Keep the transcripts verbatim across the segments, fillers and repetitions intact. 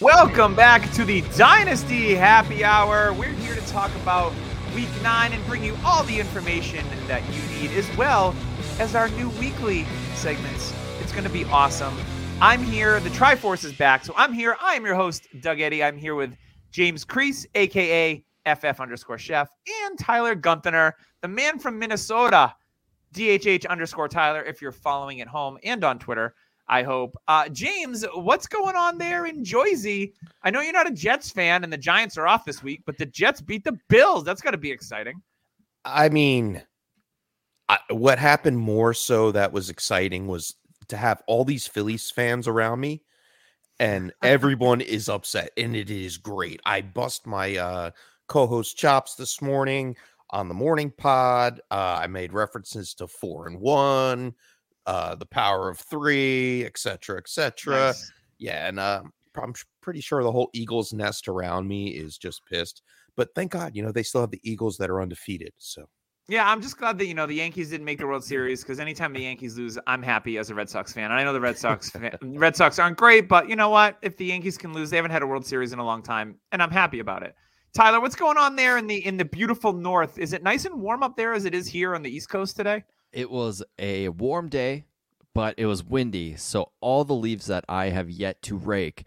Welcome back to the Dynasty Happy Hour. We're here to talk about Week nine and bring you all the information that you need, as well as our new weekly segments. It's going to be awesome. I'm here. The Triforce is back. So I'm here. I am your host, Doug Eddy. I'm here with James Krease, a k a. F F underscore Chef, and Tyler Gunthiner, the man from Minnesota, D H H underscore Tyler, if you're following at home and on Twitter. I hope. Uh, James, what's going on there in Jersey? I know you're not a Jets fan and the Giants are off this week, but the Jets beat the Bills. That's got to be exciting. I mean, I, what happened more so that was exciting was to have all these Phillies fans around me, and everyone is upset, and it is great. I bust my uh, co-host chops this morning on the morning pod. Uh, I made references to four and one. Uh, the power of three, et cetera, et cetera. Nice. Yeah, and uh, I'm pretty sure the whole Eagles nest around me is just pissed. But thank God, you know, they still have the Eagles that are undefeated. So yeah, I'm just glad that, you know, the Yankees didn't make the World Series, because anytime the Yankees lose, I'm happy as a Red Sox fan. And I know the Red Sox fan, Red Sox aren't great, but you know what? If the Yankees can lose, they haven't had a World Series in a long time, and I'm happy about it. Tyler, what's going on there in the in the beautiful North? Is it nice and warm up there as it is here on the East Coast today? It was a warm day, but it was windy, so all the leaves that I have yet to rake,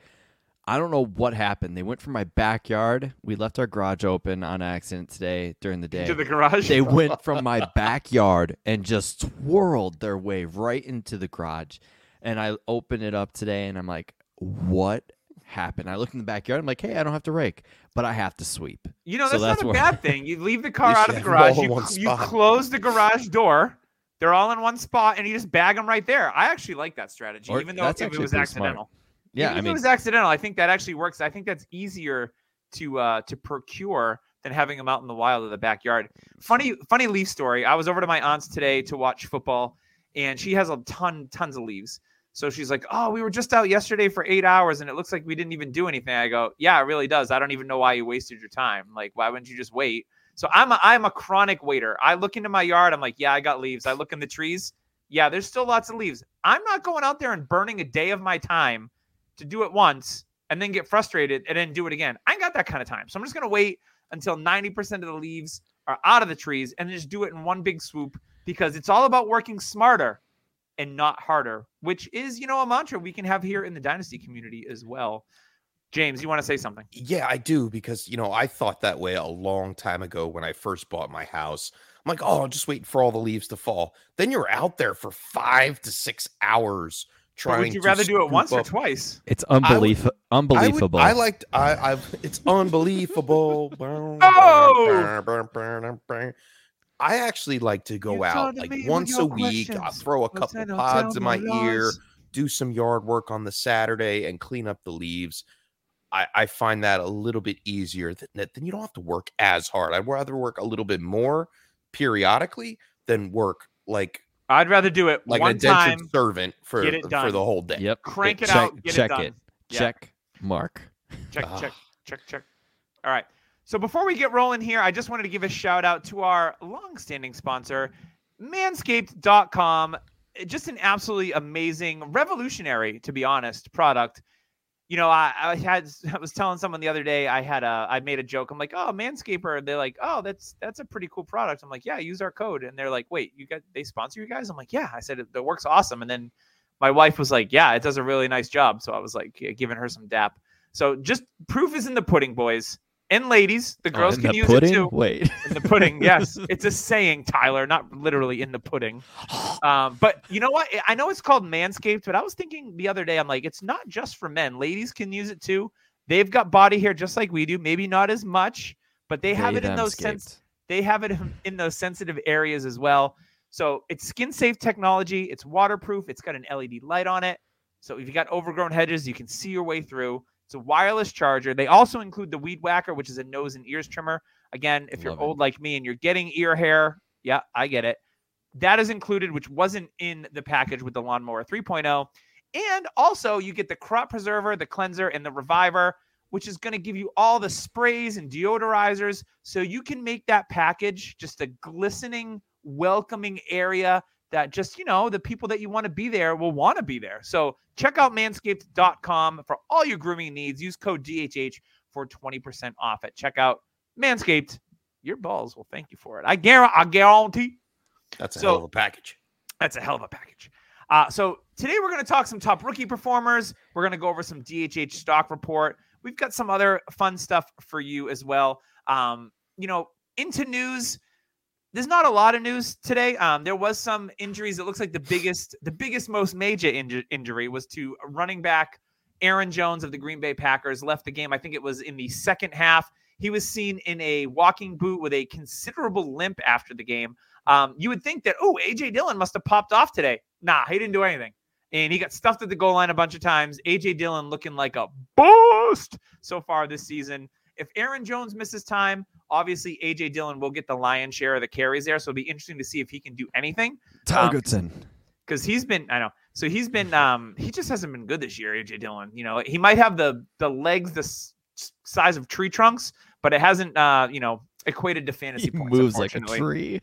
I don't know what happened. They went from my backyard. We left our garage open on accident today during the day. Into the garage? They went from my backyard and just twirled their way right into the garage, and I opened it up today, and I'm like, what happened? I look in the backyard. I'm like, hey, I don't have to rake, but I have to sweep. You know, that's, so that's not a bad thing. You leave the car out of the garage. You, you close the garage door. They're all in one spot, and you just bag them right there. I actually like that strategy, or even though if it was accidental. Smart. Yeah, even I mean, if it was accidental, I think that actually works. I think that's easier to uh, to procure than having them out in the wild or the backyard. Funny, funny leaf story. I was over to my aunt's today to watch football, and she has a ton, tons of leaves. So she's like, "Oh, we were just out yesterday for eight hours, and it looks like we didn't even do anything." I go, "Yeah, it really does. I don't even know why you wasted your time. Like, why wouldn't you just wait?" So I'm a, I'm a chronic waiter. I look into my yard. I'm like, yeah, I got leaves. I look in the trees. Yeah, there's still lots of leaves. I'm not going out there and burning a day of my time to do it once and then get frustrated and then do it again. I ain't got that kind of time. So I'm just going to wait until ninety percent of the leaves are out of the trees and just do it in one big swoop, because it's all about working smarter and not harder, which is, you know, a mantra we can have here in the Dynasty community as well. James, you want to say something? Yeah, I do, because, you know, I thought that way a long time ago when I first bought my house. I'm like, oh, I'm just waiting for all the leaves to fall. Then you're out there for five to six hours trying to Would you to rather do it once up. or twice? It's unbelievable. Unbelievable. I, would, I liked, I, I, it's unbelievable. Oh! I actually like to go you out like once a week. Questions. I'll throw a couple Listen, pods in my laws. ear, do some yard work on the Saturday, and clean up the leaves. I, I find that a little bit easier. Then you don't have to work as hard. I'd rather work a little bit more periodically than work like I'd rather do it like one an indentured time, servant for for the whole day. Yep, crank it, it check, out. Get check it, done. it. Yeah. Check mark. Check uh. check check check. All right. So before we get rolling here, I just wanted to give a shout out to our longstanding sponsor, Manscaped dot com. Just an absolutely amazing, revolutionary, to be honest, product. You know, I, I had I was telling someone the other day, I had a I made a joke. I'm like, oh, Manscaper. They're like, oh, that's that's a pretty cool product. I'm like, yeah, use our code. And they're like, wait, you got they sponsor you guys? I'm like, yeah. I said it, it works awesome. And then my wife was like, yeah, it does a really nice job. So I was like, yeah, giving her some dap. So just proof is in the pudding, boys and ladies. The girls oh, can the use pudding? it too. Wait, in the pudding, yes, it's a saying, Tyler, not literally in the pudding. Um, but you know what? I know it's called Manscaped, but I was thinking the other day, I'm like, it's not just for men. Ladies can use it too. They've got body hair just like we do. Maybe not as much, but they have they it in those sens- They have it in those sensitive areas as well. So it's skin-safe technology. It's waterproof. It's got an L E D light on it. So if you got overgrown hedges, you can see your way through. It's a wireless charger. They also include the weed whacker, which is a nose and ears trimmer. Again, if Love you're it. old like me and you're getting ear hair, yeah, I get it. That is included, which wasn't in the package with the Lawnmower three point oh. And also you get the crop preserver, the cleanser, and the reviver, which is going to give you all the sprays and deodorizers. So you can make that package just a glistening, welcoming area that just, you know, the people that you want to be there will want to be there. So check out manscaped dot com for all your grooming needs. Use code D H H for twenty percent off at checkout. Manscaped, your balls will thank you for it. I guarantee. That's a so, hell of a package. That's a hell of a package. Uh, so today we're going to talk some top rookie performers. We're going to go over some D H H stock report. We've got some other fun stuff for you as well. Um, you know, into news, there's not a lot of news today. Um, there was some injuries. It looks like the biggest, the biggest, most major inju- injury was to running back Aaron Jones of the Green Bay Packers. Left the game. I think it was in the second half. He was seen in a walking boot with a considerable limp after the game. Um, you would think that, oh, A J. Dillon must have popped off today. Nah, he didn't do anything. And he got stuffed at the goal line a bunch of times. A J. Dillon looking like a boost so far this season. If Aaron Jones misses time, obviously A J. Dillon will get the lion's share of the carries there. So it'll be interesting to see if he can do anything. Tyler um, Goodson. Because he's been, I know. So he's been, um, he just hasn't been good this year, A J. Dillon. You know, he might have the the legs the s- size of tree trunks, but it hasn't, uh, you know, equated to fantasy he points. He moves like a tree.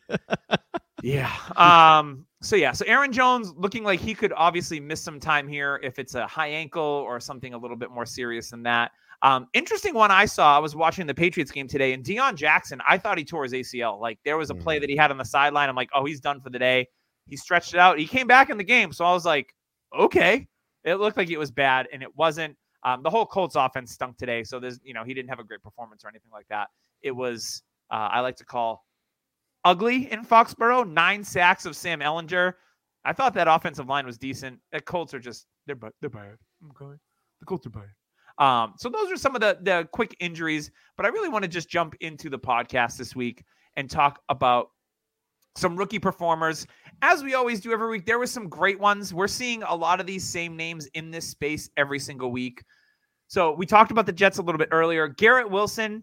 yeah. Um. So, yeah. So Aaron Jones looking like he could obviously miss some time here if it's a high ankle or something a little bit more serious than that. Um, interesting one I saw, I was watching the Patriots game today, and Deon Jackson, I thought he tore his A C L. Like, there was a play that he had on the sideline. I'm like, oh, he's done for the day. He stretched it out. He came back in the game. So I was like, okay. It looked like it was bad, and it wasn't. Um, the whole Colts offense stunk today. So there's, you know, he didn't have a great performance or anything like that. It was, uh, I like to call ugly in Foxborough, nine sacks of Sam Ehlinger. I thought that offensive line was decent. The Colts are just, they're, they're bad. Okay. The Colts are bad. Um, so those are some of the, the quick injuries, but I really want to just jump into the podcast this week and talk about some rookie performers. As we always do every week, there were some great ones. We're seeing a lot of these same names in this space every single week. So we talked about the Jets a little bit earlier. Garrett Wilson,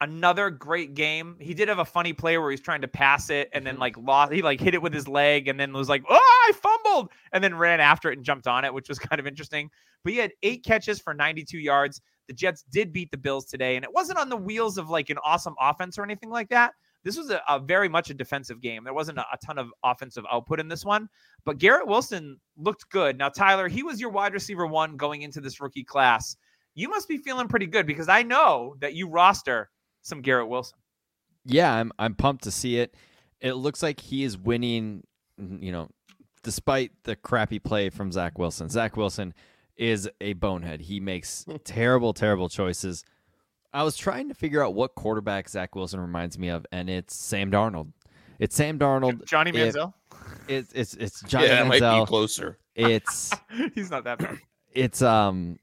another great game. He did have a funny play where he's trying to pass it and then like lost. He like hit it with his leg and then was like, oh, I fumbled, and then ran after it and jumped on it, which was kind of interesting. But he had eight catches for ninety-two yards. The Jets did beat the Bills today, and it wasn't on the wheels of like an awesome offense or anything like that. This was a, a very much a defensive game. There wasn't a, a ton of offensive output in this one, but Garrett Wilson looked good. Now, Tyler, he was your wide receiver one going into this rookie class. You must be feeling pretty good because I know that you roster some Garrett Wilson. Yeah, I'm I'm pumped to see it. It looks like he is winning, you know, despite the crappy play from Zach Wilson. Zach Wilson is a bonehead. He makes terrible, terrible choices. I was trying to figure out what quarterback Zach Wilson reminds me of, and it's Sam Darnold. It's Sam Darnold. Johnny Manziel. It, it, it's it's Johnny yeah, Manziel. Yeah, might be closer. It's he's not that bad. It's um,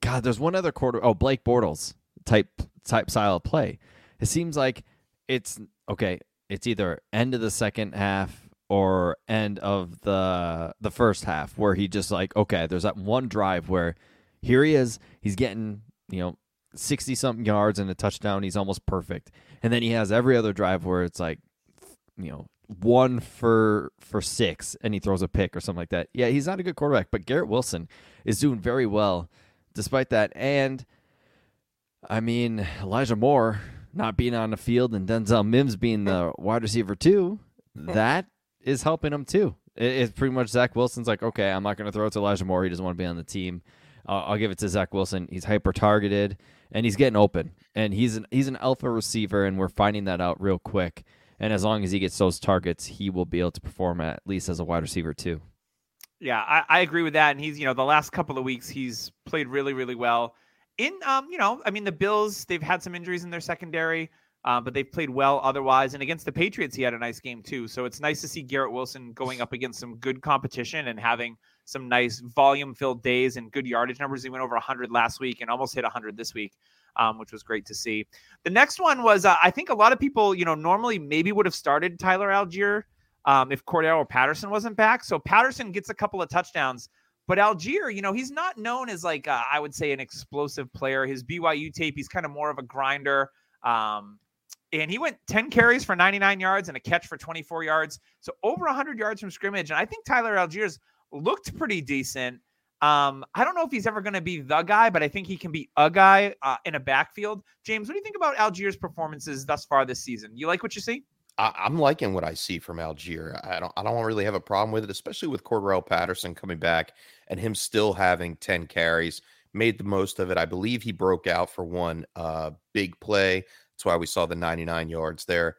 God. There's one other quarter. Oh, Blake Bortles type type style of play. It seems like it's okay. It's either end of the second half or end of the the first half where he just like, okay, there's that one drive where here he is. He's getting, you know, sixty-something yards and a touchdown. He's almost perfect. And then he has every other drive where it's like, you know, one for for six, and he throws a pick or something like that. Yeah, he's not a good quarterback, but Garrett Wilson is doing very well despite that. And, I mean, Elijah Moore not being on the field and Denzel Mims being the wide receiver too, that is helping him too. It's pretty much Zach Wilson's like, okay, I'm not going to throw it to Elijah Moore. He doesn't want to be on the team. Uh, I'll give it to Zach Wilson. He's hyper-targeted, and he's getting open. And he's an he's an alpha receiver, and we're finding that out real quick. And as long as he gets those targets, he will be able to perform at least as a wide receiver too. Yeah, I, I agree with that. And he's, you know, the last couple of weeks, he's played really, really well. In, um, you know, I mean, the Bills, they've had some injuries in their secondary. Uh, but they've played well otherwise. And against the Patriots, he had a nice game too. So it's nice to see Garrett Wilson going up against some good competition and having some nice volume-filled days and good yardage numbers. He went over one hundred last week and almost hit one hundred this week, um, which was great to see. The next one was, uh, I think a lot of people, you know, normally maybe would have started Tyler Allgeier um, if Cordarrelle Patterson wasn't back. So Patterson gets a couple of touchdowns. But Allgeier, you know, he's not known as like, uh, I would say, an explosive player. His B Y U tape, he's kind of more of a grinder. Um, and he went ten carries for ninety-nine yards and a catch for twenty-four yards. So over one hundred yards from scrimmage. And I think Tyler Allgeier's looked pretty decent. Um, I don't know if he's ever going to be the guy, but I think he can be a guy uh, in a backfield. James, what do you think about Allgeier's performances thus far this season? You like what you see? I, I'm liking what I see from Allgeier. I don't, I don't really have a problem with it, especially with Cordarrelle Patterson coming back and him still having ten carries, made the most of it. I believe he broke out for one uh, big play. That's why we saw the ninety-nine yards there,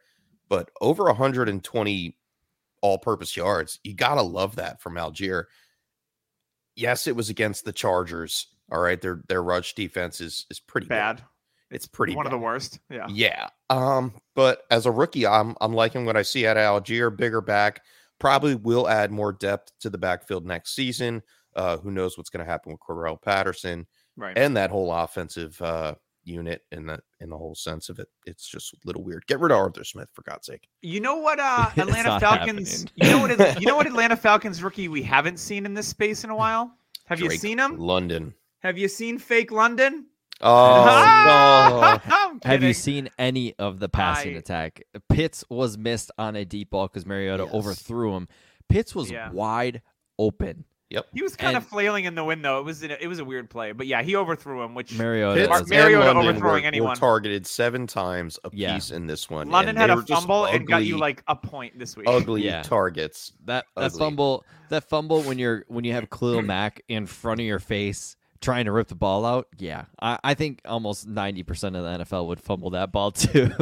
but over one hundred twenty all-purpose yards. You got to love that from Allgeier. Yes, it was against the Chargers. All right, their their rush defense is is pretty bad. bad. It's pretty one bad. of the worst. Yeah, yeah. Um, but as a rookie, I'm I'm liking what I see at Allgeier. Bigger back, probably will add more depth to the backfield next season. Uh, who knows what's going to happen with Cordarrelle Patterson, right? And that whole offensive uh, unit in the in the whole sense of it. It's just a little weird. Get rid of Arthur Smith for God's sake. You know what? Uh, Atlanta Falcons. You know what? Is, you know what? Atlanta Falcons rookie we haven't seen in this space in a while. Have Drake you seen him? London. Have you seen fake London? Oh, no. Have you seen any of the passing I... attack? Pitts was missed on a deep ball because Mariota yes. overthrew him. Pitts was yeah. wide open. Yep. He was kind and, of flailing in the wind, though. It was it was a weird play, but yeah, he overthrew him. Which Mariota, Mar- Mariota overthrowing were, anyone were targeted seven times a piece yeah. in this one. London had a fumble ugly, and got you like a point this week. Ugly yeah. targets. That ugly. that fumble that fumble when you're when you have Khalil Mack in front of your face trying to rip the ball out. Yeah, I, I think almost ninety percent of the N F L would fumble that ball too.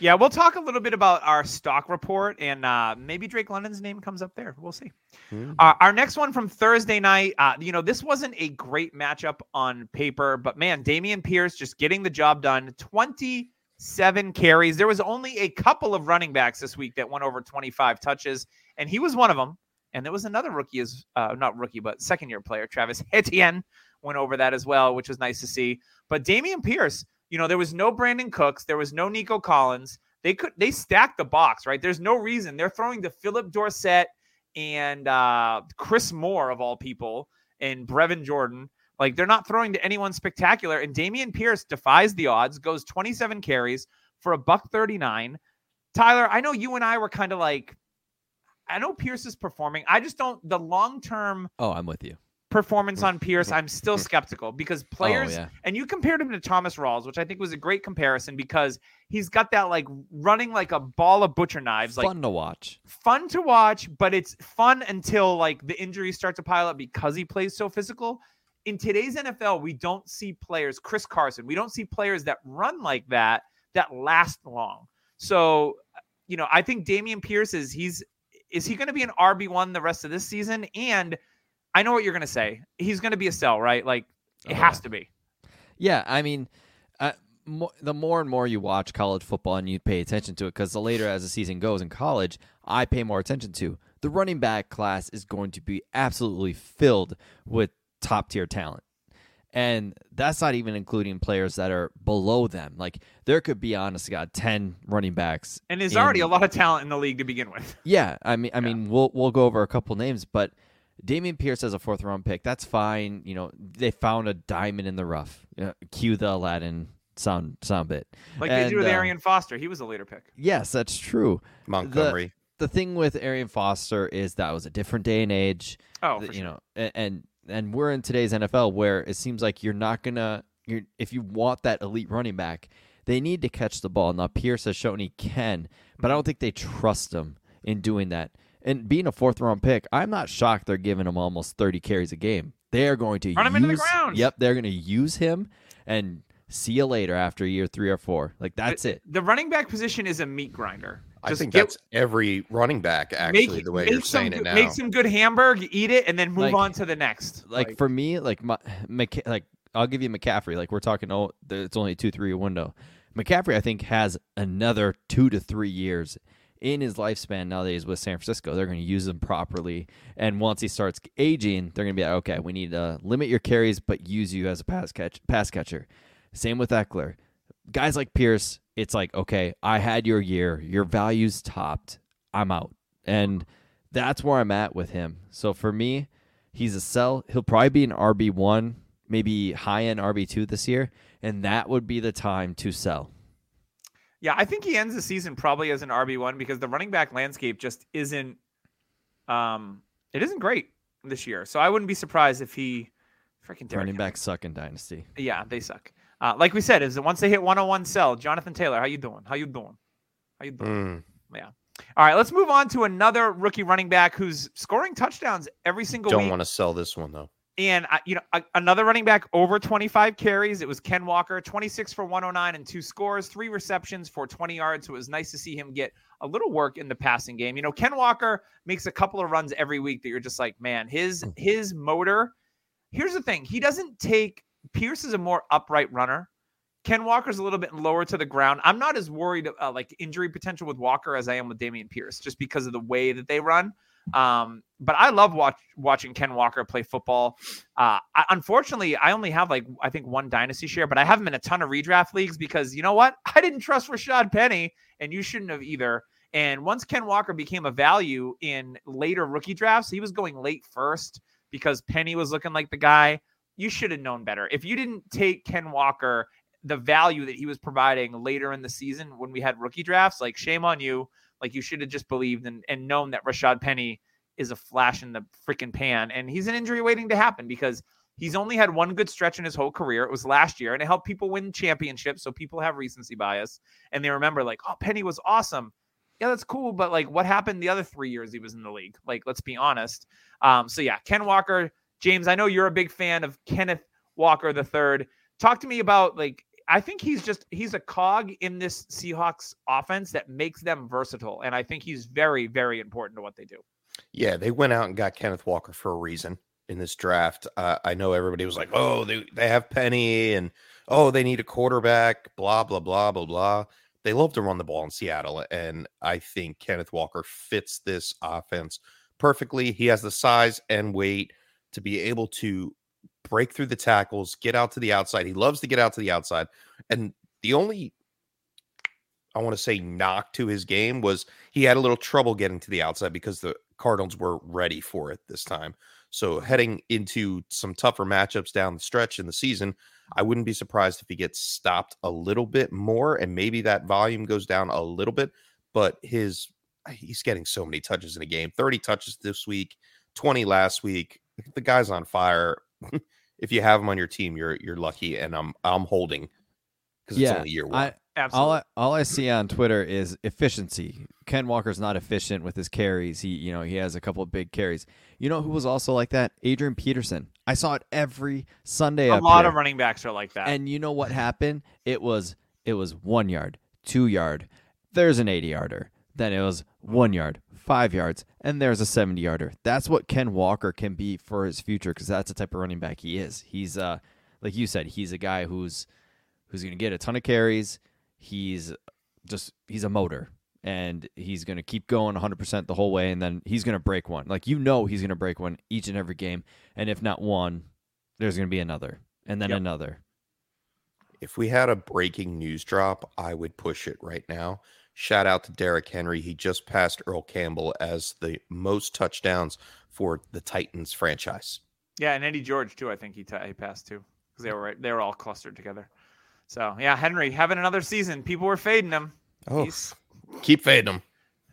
Yeah, we'll talk a little bit about our stock report, and uh, maybe Drake London's name comes up there. We'll see. Mm. Uh, our next one from Thursday night, uh, you know, this wasn't a great matchup on paper, but man, Dameon Pierce just getting the job done. twenty-seven carries. There was only a couple of running backs this week that went over twenty-five touches, and he was one of them. And there was another rookie, is uh, not rookie, but second-year player, Travis Etienne, went over that as well, which was nice to see. But Dameon Pierce, you know, there was no Brandon Cooks. There was no Nico Collins. They could they stacked the box, right? There's no reason. They're throwing to Philip Dorsett and uh, Chris Moore, of all people, and Brevin Jordan. Like, they're not throwing to anyone spectacular. And Dameon Pierce defies the odds, goes twenty-seven carries for a buck thirty-nine. Tyler, I know you and I were kind of like, I know Pierce is performing. I just don't, the long-term. Oh, I'm with you. Performance on Pierce, I'm still skeptical because players, oh, yeah. and you compared him to Thomas Rawls, which I think was a great comparison because he's got that like running like a ball of butcher knives. Fun like, to watch. Fun to watch, but it's fun until like the injuries start to pile up because he plays so physical. In today's N F L, we don't see players, Chris Carson, we don't see players that run like that, that last long. So, you know, I think Dameon Pierce is, he's, is he going to be an R B one the rest of this season? And I know what you're going to say. He's going to be a sell, right? Like, it oh, has yeah. to be. Yeah, I mean, uh, mo- the more and more you watch college football and you pay attention to it, because the later as the season goes in college, I pay more attention to. The running back class is going to be absolutely filled with top-tier talent. And that's not even including players that are below them. Like, there could be, honest to God, ten running backs. And there's in- already a lot of talent in the league to begin with. Yeah, I mean, I yeah. mean, we'll we'll go over a couple names, but Dameon Pierce has a fourth round pick. That's fine. You know, they found a diamond in the rough. You know, cue the Aladdin sound sound bit. Like and, they do with uh, Arian Foster. He was a later pick. Yes, that's true. Montgomery. The, the thing with Arian Foster is that it was a different day and age. Oh, for you sure. know, and and we're in today's N F L where it seems like you're not gonna you're if you want that elite running back, they need to catch the ball. Now Pierce has shown he can, but I don't think they trust him in doing that. And being a fourth-round pick, I'm not shocked they're giving him almost thirty carries a game. They are going to run him into the ground. Yep, they're going to use him and see you later after year three or four. Like, that's it. The running back position is a meat grinder. Just I think get, that's every running back, actually, make, the way you're saying some, it now. Make some good hamburger, eat it, and then move like, on to the next. Like, like for me, like, my, McC- like I'll give you McCaffrey. Like, we're talking, oh, it's only a two, three window. McCaffrey, I think, has another two to three years in his lifespan nowadays with San Francisco. They're going to use him properly. And once he starts aging, they're going to be like, okay, we need to limit your carries, but use you as a pass catch, pass catcher. Same with Eckler. Guys like Pierce, it's like, okay, I had your year. Your value's topped. I'm out. And that's where I'm at with him. So for me, He's a sell. He'll probably be an R B one, maybe high-end R B two this year, and that would be the time to sell. Yeah, I think he ends the season probably as an R B one because the running back landscape just isn't um, – it isn't great this year. So I wouldn't be surprised if he – freaking Derrick Running Henry. Backs suck in Dynasty. Yeah, they suck. Uh, like we said, is that once they hit one oh one, sell. Jonathan Taylor, how you doing? How you doing? How you doing? Mm. Yeah. All right, let's move on to another rookie running back who's scoring touchdowns every single Don't week. Don't want to sell this one, though. And, uh, you know, a, another running back over twenty-five carries. It was Ken Walker, twenty-six for one oh nine and two scores, three receptions for twenty yards. So it was nice to see him get a little work in the passing game. You know, Ken Walker makes a couple of runs every week that you're just like, man, his his motor. Here's the thing. He doesn't take – Pierce is a more upright runner. Ken Walker's a little bit lower to the ground. I'm not as worried uh, like injury potential with Walker as I am with Dameon Pierce just because of the way that they run. Um, but I love watch, watching Ken Walker play football. Uh, I, unfortunately, I only have like, I think one dynasty share, but I have him in a ton of redraft leagues because you know what? I didn't trust Rashad Penny and you shouldn't have either. And once Ken Walker became a value in later rookie drafts, he was going late first because Penny was looking like the guy. You should have known better. If you didn't take Ken Walker, the value that he was providing later in the season when we had rookie drafts, like shame on you. Like you should have just believed and, and known that Rashad Penny is a flash in the freaking pan. And he's an injury waiting to happen because he's only had one good stretch in his whole career. It was last year and it helped people win championships. So people have recency bias and they remember like, oh, Penny was awesome. Yeah, that's cool. But like what happened the other three years he was in the league? Like, let's be honest. Um, so yeah, Ken Walker, James, I know you're a big fan of Kenneth Walker the third. Talk to me about like, I think he's just, he's a cog in this Seahawks offense that makes them versatile. And I think he's very, very important to what they do. Yeah. They went out and got Kenneth Walker for a reason in this draft. Uh, I know everybody was like, oh, they, they have Penny and, oh, they need a quarterback, blah, blah, blah, blah, blah. They love to run the ball in Seattle. And I think Kenneth Walker fits this offense perfectly. He has the size and weight to be able to break through the tackles, get out to the outside. He loves to get out to the outside. And the only, I want to say, knock to his game was he had a little trouble getting to the outside because the Cardinals were ready for it this time. So heading into some tougher matchups down the stretch in the season, I wouldn't be surprised if he gets stopped a little bit more and maybe that volume goes down a little bit. But his he's getting so many touches in a game, thirty touches this week, twenty last week. The guy's on fire. If you have him on your team, you're you're lucky, and I'm I'm holding because it's yeah, only year one. I, Absolutely. All I, all I see on Twitter is efficiency. Ken Walker's not efficient with his carries. He you know he has a couple of big carries. You know who was also like that? Adrian Peterson. I saw it every Sunday. A up lot here. Of running backs are like that. And you know what happened? It was it was one yard, two yard. There's an eighty yarder. Then it was one yard, five yards, and there's a seventy-yarder. That's what Ken Walker can be for his future because that's the type of running back he is. He's, uh, like you said, he's a guy who's who's going to get a ton of carries. He's just he's a motor, and he's going to keep going one hundred percent the whole way, and then he's going to break one. Like you know he's going to break one each and every game, and if not one, there's going to be another, and then yep. another. If we had a breaking news drop, I would push it right now. Shout out to Derrick Henry. He just passed Earl Campbell as the most touchdowns for the Titans franchise. Yeah, and Eddie George, too, I think he, t- he passed, too, because they were right, they were all clustered together. So, yeah, Henry having another season. People were fading him. Oh, he's, keep fading him.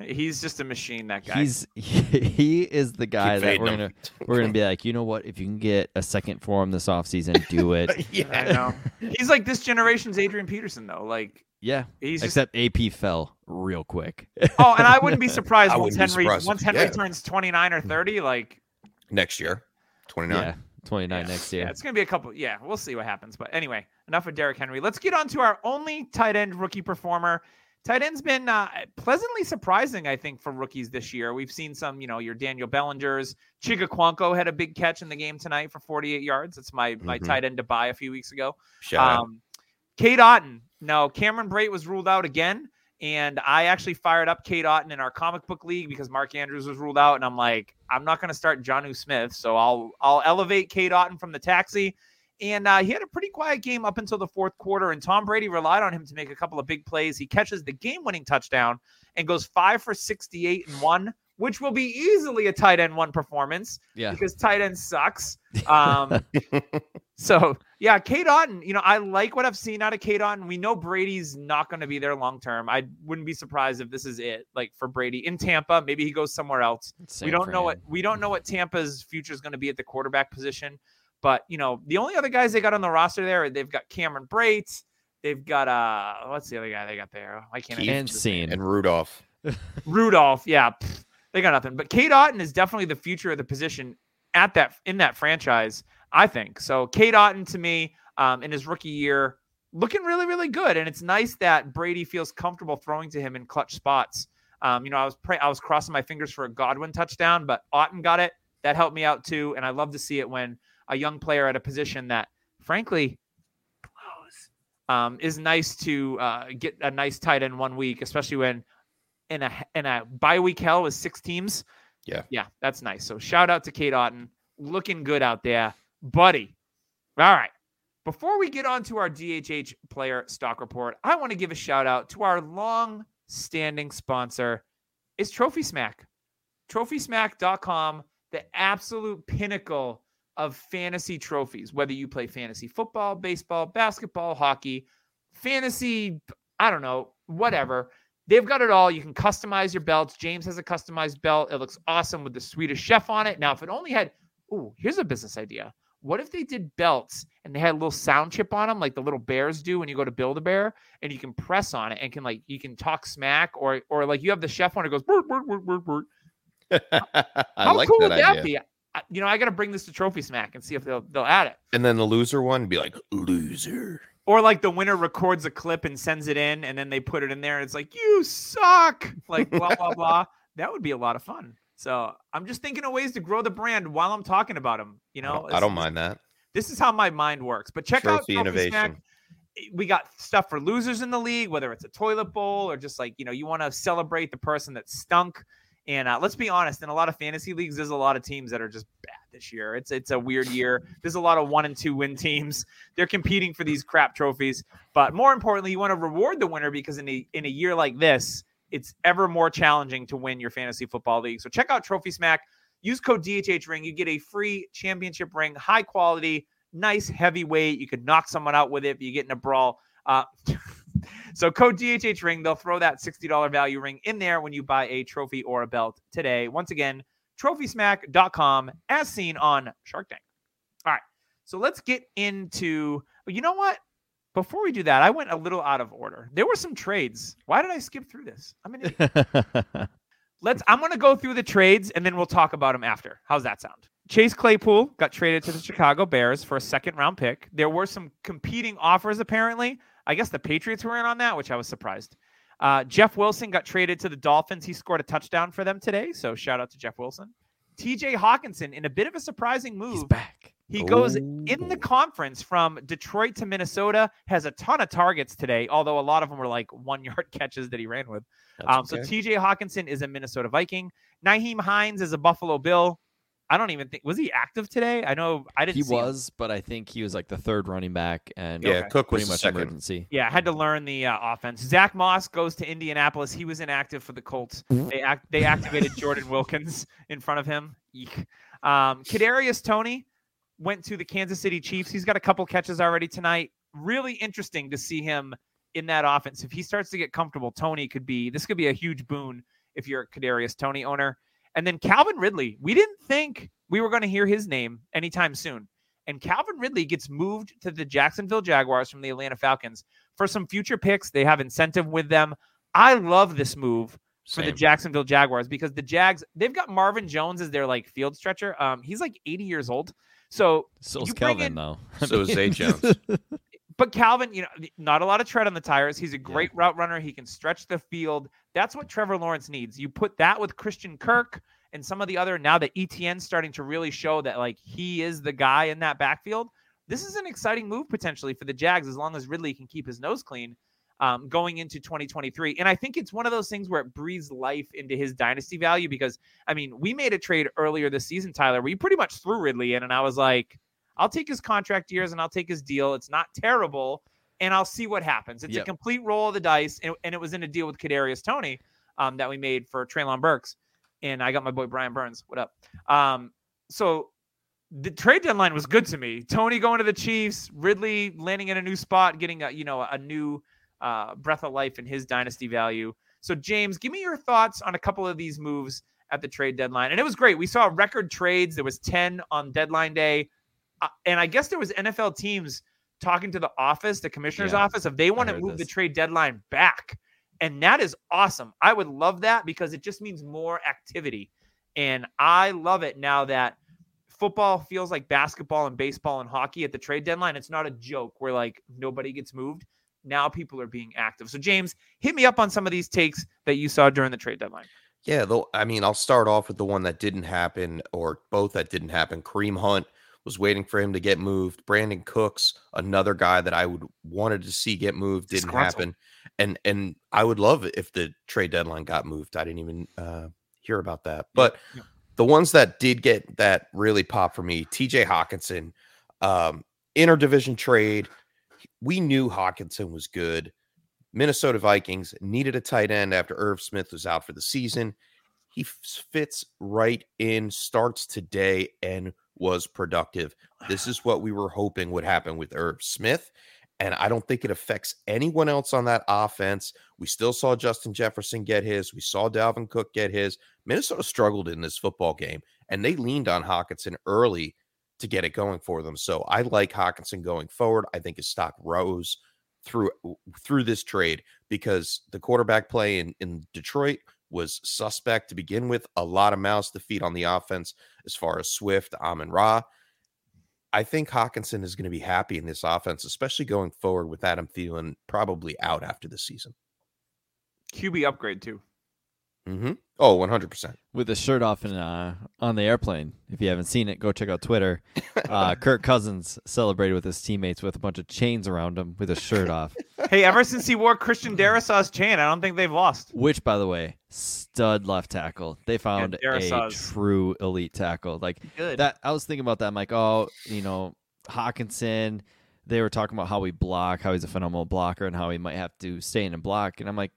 He's just a machine, that guy. He's He, he is the guy keep that we're going to we're gonna be like, you know what? If you can get a second for him this offseason, do it. Yeah, I know. He's like this generation's Adrian Peterson, though. Like, yeah, he's except just... A P fell real quick. Oh, and I wouldn't be surprised once Henry surprised once Henry yeah. turns twenty-nine or thirty, like next year, twenty-nine, yeah, twenty-nine yeah. next year. Yeah, it's gonna be a couple. Yeah, we'll see what happens. But anyway, enough of Derrick Henry. Let's get on to our only tight end rookie performer. Tight end's been uh, pleasantly surprising, I think, for rookies this year. We've seen some, you know, your Daniel Bellingers. Chigaquanko had a big catch in the game tonight for forty-eight yards. That's my mm-hmm. my tight end to buy a few weeks ago. Shout um, out. Cade Otton. No, Cameron Brate was ruled out again, and I actually fired up Cade Otton in our comic book league because Mark Andrews was ruled out, and I'm like, I'm not going to start Jonnu Smith, so I'll I'll elevate Cade Otton from the taxi, and uh, he had a pretty quiet game up until the fourth quarter, and Tom Brady relied on him to make a couple of big plays. He catches the game-winning touchdown and goes five for sixty-eight and one which will be easily a tight end one performance yeah. because tight end sucks. Um, so, yeah, Cade Otton, you know, I like what I've seen out of Cade Otton. We know Brady's not going to be there long term. I wouldn't be surprised if this is it, like for Brady in Tampa. Maybe he goes somewhere else. Same we don't know him. what we don't know what Tampa's future is going to be at the quarterback position. But, you know, the only other guys they got on the roster there, they've got Cameron Brate. They've got, uh, what's the other guy they got there? Why can't I name? And Rudolph. Rudolph, yeah. Pfft, they got nothing. But Cade Otton is definitely the future of the position at that in that franchise, I think. So Cade Otton, to me, um, in his rookie year, looking really, really good. And it's nice that Brady feels comfortable throwing to him in clutch spots. Um, you know, I was pray- I was crossing my fingers for a Godwin touchdown, but Otton got it. That helped me out too. And I love to see it when a young player at a position that, frankly, Um, is nice to uh, get a nice tight end one week, especially when in a in a bye week hell with six teams. Yeah, yeah, that's nice. So shout out to Cade Otton, looking good out there, buddy. All right, before we get on to our D H H player stock report, I want to give a shout out to our long-standing sponsor, is Trophy Smack, Trophy Smack dot com, the absolute pinnacle of fantasy trophies, whether you play fantasy football, baseball, basketball, hockey, fantasy, I don't know, whatever. They've got it all. You can customize your belts. James has a customized belt. It looks awesome with the Swedish chef on it. Now, if it only had, ooh, here's a business idea. What if they did belts and they had a little sound chip on them, like the little bears do when you go to Build-A-Bear, and you can press on it and can like, you can talk smack or, or like you have the chef one, it goes, burp, burp, burp, burp, burp. How like cool that would idea. that be? You know, I got to bring this to Trophy Smack and see if they'll they'll add it. And then the loser one be like, loser. Or like the winner records a clip and sends it in, and then they put it in there. And it's like, you suck. Like, blah, blah, blah. That would be a lot of fun. So I'm just thinking of ways to grow the brand while I'm talking about them. You know, I don't, I don't mind that. This is how my mind works. But check Trophy out Trophy Innovation. Smack. We got stuff for losers in the league, whether it's a toilet bowl or just like, you know, you want to celebrate the person that stunk. And uh, let's be honest, in a lot of fantasy leagues, there's a lot of teams that are just bad this year. It's it's a weird year. There's a lot of one and two win teams. They're competing for these crap trophies. But more importantly, you want to reward the winner because in a, in a year like this, it's ever more challenging to win your fantasy football league. So check out Trophy Smack. Use code D H H ring. You get a free championship ring, high quality, nice heavy weight. You could knock someone out with it if you get in a brawl. Uh, so code D H H ring, they'll throw that sixty dollars value ring in there when you buy a trophy or a belt today. Once again, trophy smack dot com as seen on Shark Tank. All right. So let's get into, you know what? Before we do that, I went a little out of order. There were some trades. Why did I skip through this? I'm an idiot. Let's, I'm going to go through the trades and then we'll talk about them after. How's that sound? Chase Claypool got traded to the Chicago Bears for a second round pick. There were some competing offers apparently. I guess the Patriots were in on that, which I was surprised. Uh, Jeff Wilson got traded to the Dolphins. He scored a touchdown for them today, so shout out to Jeff Wilson. T J. Hockenson, in a bit of a surprising move, he's back. He oh. goes in the conference from Detroit to Minnesota, has a ton of targets today, although a lot of them were like one-yard catches that he ran with. Um, okay. So T J. Hockenson is a Minnesota Viking. Nyheim Hines is a Buffalo Bill. I don't even think, was he active today? I know I didn't he see He was, him. but I think he was like the third running back. And yeah, okay. Cook was pretty much second. Emergency. Yeah, I had to learn the uh, offense. Zach Moss goes to Indianapolis. He was inactive for the Colts. They act, they activated Jordan Wilkins in front of him. Eek. Um, Kadarius Toney went to the Kansas City Chiefs. He's got a couple catches already tonight. Really interesting to see him in that offense. If he starts to get comfortable, Toney could be, this could be a huge boon if you're a Kadarius Toney owner. And then Calvin Ridley, we didn't think we were going to hear his name anytime soon. And Calvin Ridley gets moved to the Jacksonville Jaguars from the Atlanta Falcons for some future picks. They have incentive with them. I love this move Same. for the Jacksonville Jaguars because the Jags, they've got Marvin Jones as their like field stretcher. Um, he's like eighty years old. So so's Calvin in, though. So is Zay Jones. But Calvin, you know, not a lot of tread on the tires. He's a great yeah. route runner. He can stretch the field. That's what Trevor Lawrence needs. You put that with Christian Kirk and some of the other, now that Etienne's starting to really show that like he is the guy in that backfield. This is an exciting move potentially for the Jags as long as Ridley can keep his nose clean um, going into twenty twenty-three. And I think it's one of those things where it breathes life into his dynasty value because, I mean, we made a trade earlier this season, Tyler, where you pretty much threw Ridley in and I was like, I'll take his contract years and I'll take his deal. It's not terrible. And I'll see what happens. It's yep. a complete roll of the dice. And, and it was in a deal with Kadarius Toney um, that we made for Treylon Burks. and I got my boy Brian Burns. What up? Um, so the trade deadline was good to me. Toney going to the Chiefs, Ridley landing in a new spot, getting a, you know, a new uh, breath of life in his dynasty value. So James, give me your thoughts on a couple of these moves at the trade deadline. And it was great. We saw record trades. There was ten on deadline day. Uh, and I guess there was N F L teams talking to the office, the commissioner's yeah, office, if they want to move this. the trade deadline back. And that is awesome. I would love that because it just means more activity. And I love it now that football feels like basketball and baseball and hockey at the trade deadline. It's not a joke where like nobody gets moved. Now people are being active. So James, hit me up on some of these takes that you saw during the trade deadline. Yeah, though, I mean, I'll start off with the one that didn't happen, or both that didn't happen. Kareem Hunt, was waiting for him to get moved. Brandon Cooks, another guy that I would wanted to see get moved, didn't happen. And and I would love it if the trade deadline got moved. I didn't even uh, hear about that. But yeah. the ones that did get that really popped for me, T J. Hockenson, um, interdivision trade. We knew Hockenson was good. Minnesota Vikings needed a tight end after Irv Smith was out for the season. He fits right in, starts today, and was productive. This is what we were hoping would happen with Irv Smith, and I don't think it affects anyone else on that offense. We still saw Justin Jefferson get his. We saw Dalvin Cook get his. Minnesota struggled in this football game, and they leaned on Hockenson early to get it going for them. So I like Hockenson going forward. I think his stock rose through through this trade because the quarterback play in, in Detroit was suspect to begin with. A lot of mouths to feed on the offense as far as Swift, Amon-Ra. I think Hockenson is going to be happy in this offense, especially going forward with Adam Thielen probably out after the season. Q B upgrade too. Mm-hmm. Oh, one hundred percent. With the shirt off and uh, on the airplane. If you haven't seen it, go check out Twitter. Uh, Kirk Cousins celebrated with his teammates with a bunch of chains around him with his shirt off. Hey, ever since he wore Christian Derisaw's chain, I don't think they've lost. Which, by the way, stud left tackle. They found yeah, a true elite tackle. Like Good. that. I was thinking about that. I'm like, oh, you know, Hockenson. They were talking about how we block, how he's a phenomenal blocker, and how he might have to stay in and block. And I'm like,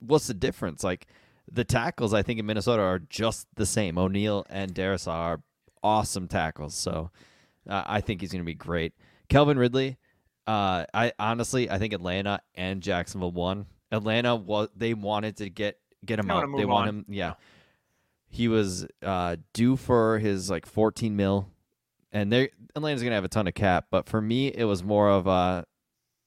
what's the difference? Like, the tackles, I think, in Minnesota are just the same. O'Neal and Darisaw are awesome tackles, so uh, I think he's going to be great. Calvin Ridley, uh, I honestly, I think Atlanta and Jacksonville won. Atlanta, was, they wanted to get, get him out. They want on. him, yeah. He was uh, due for his, like, fourteen mil, and Atlanta's going to have a ton of cap, but for me, it was more of a,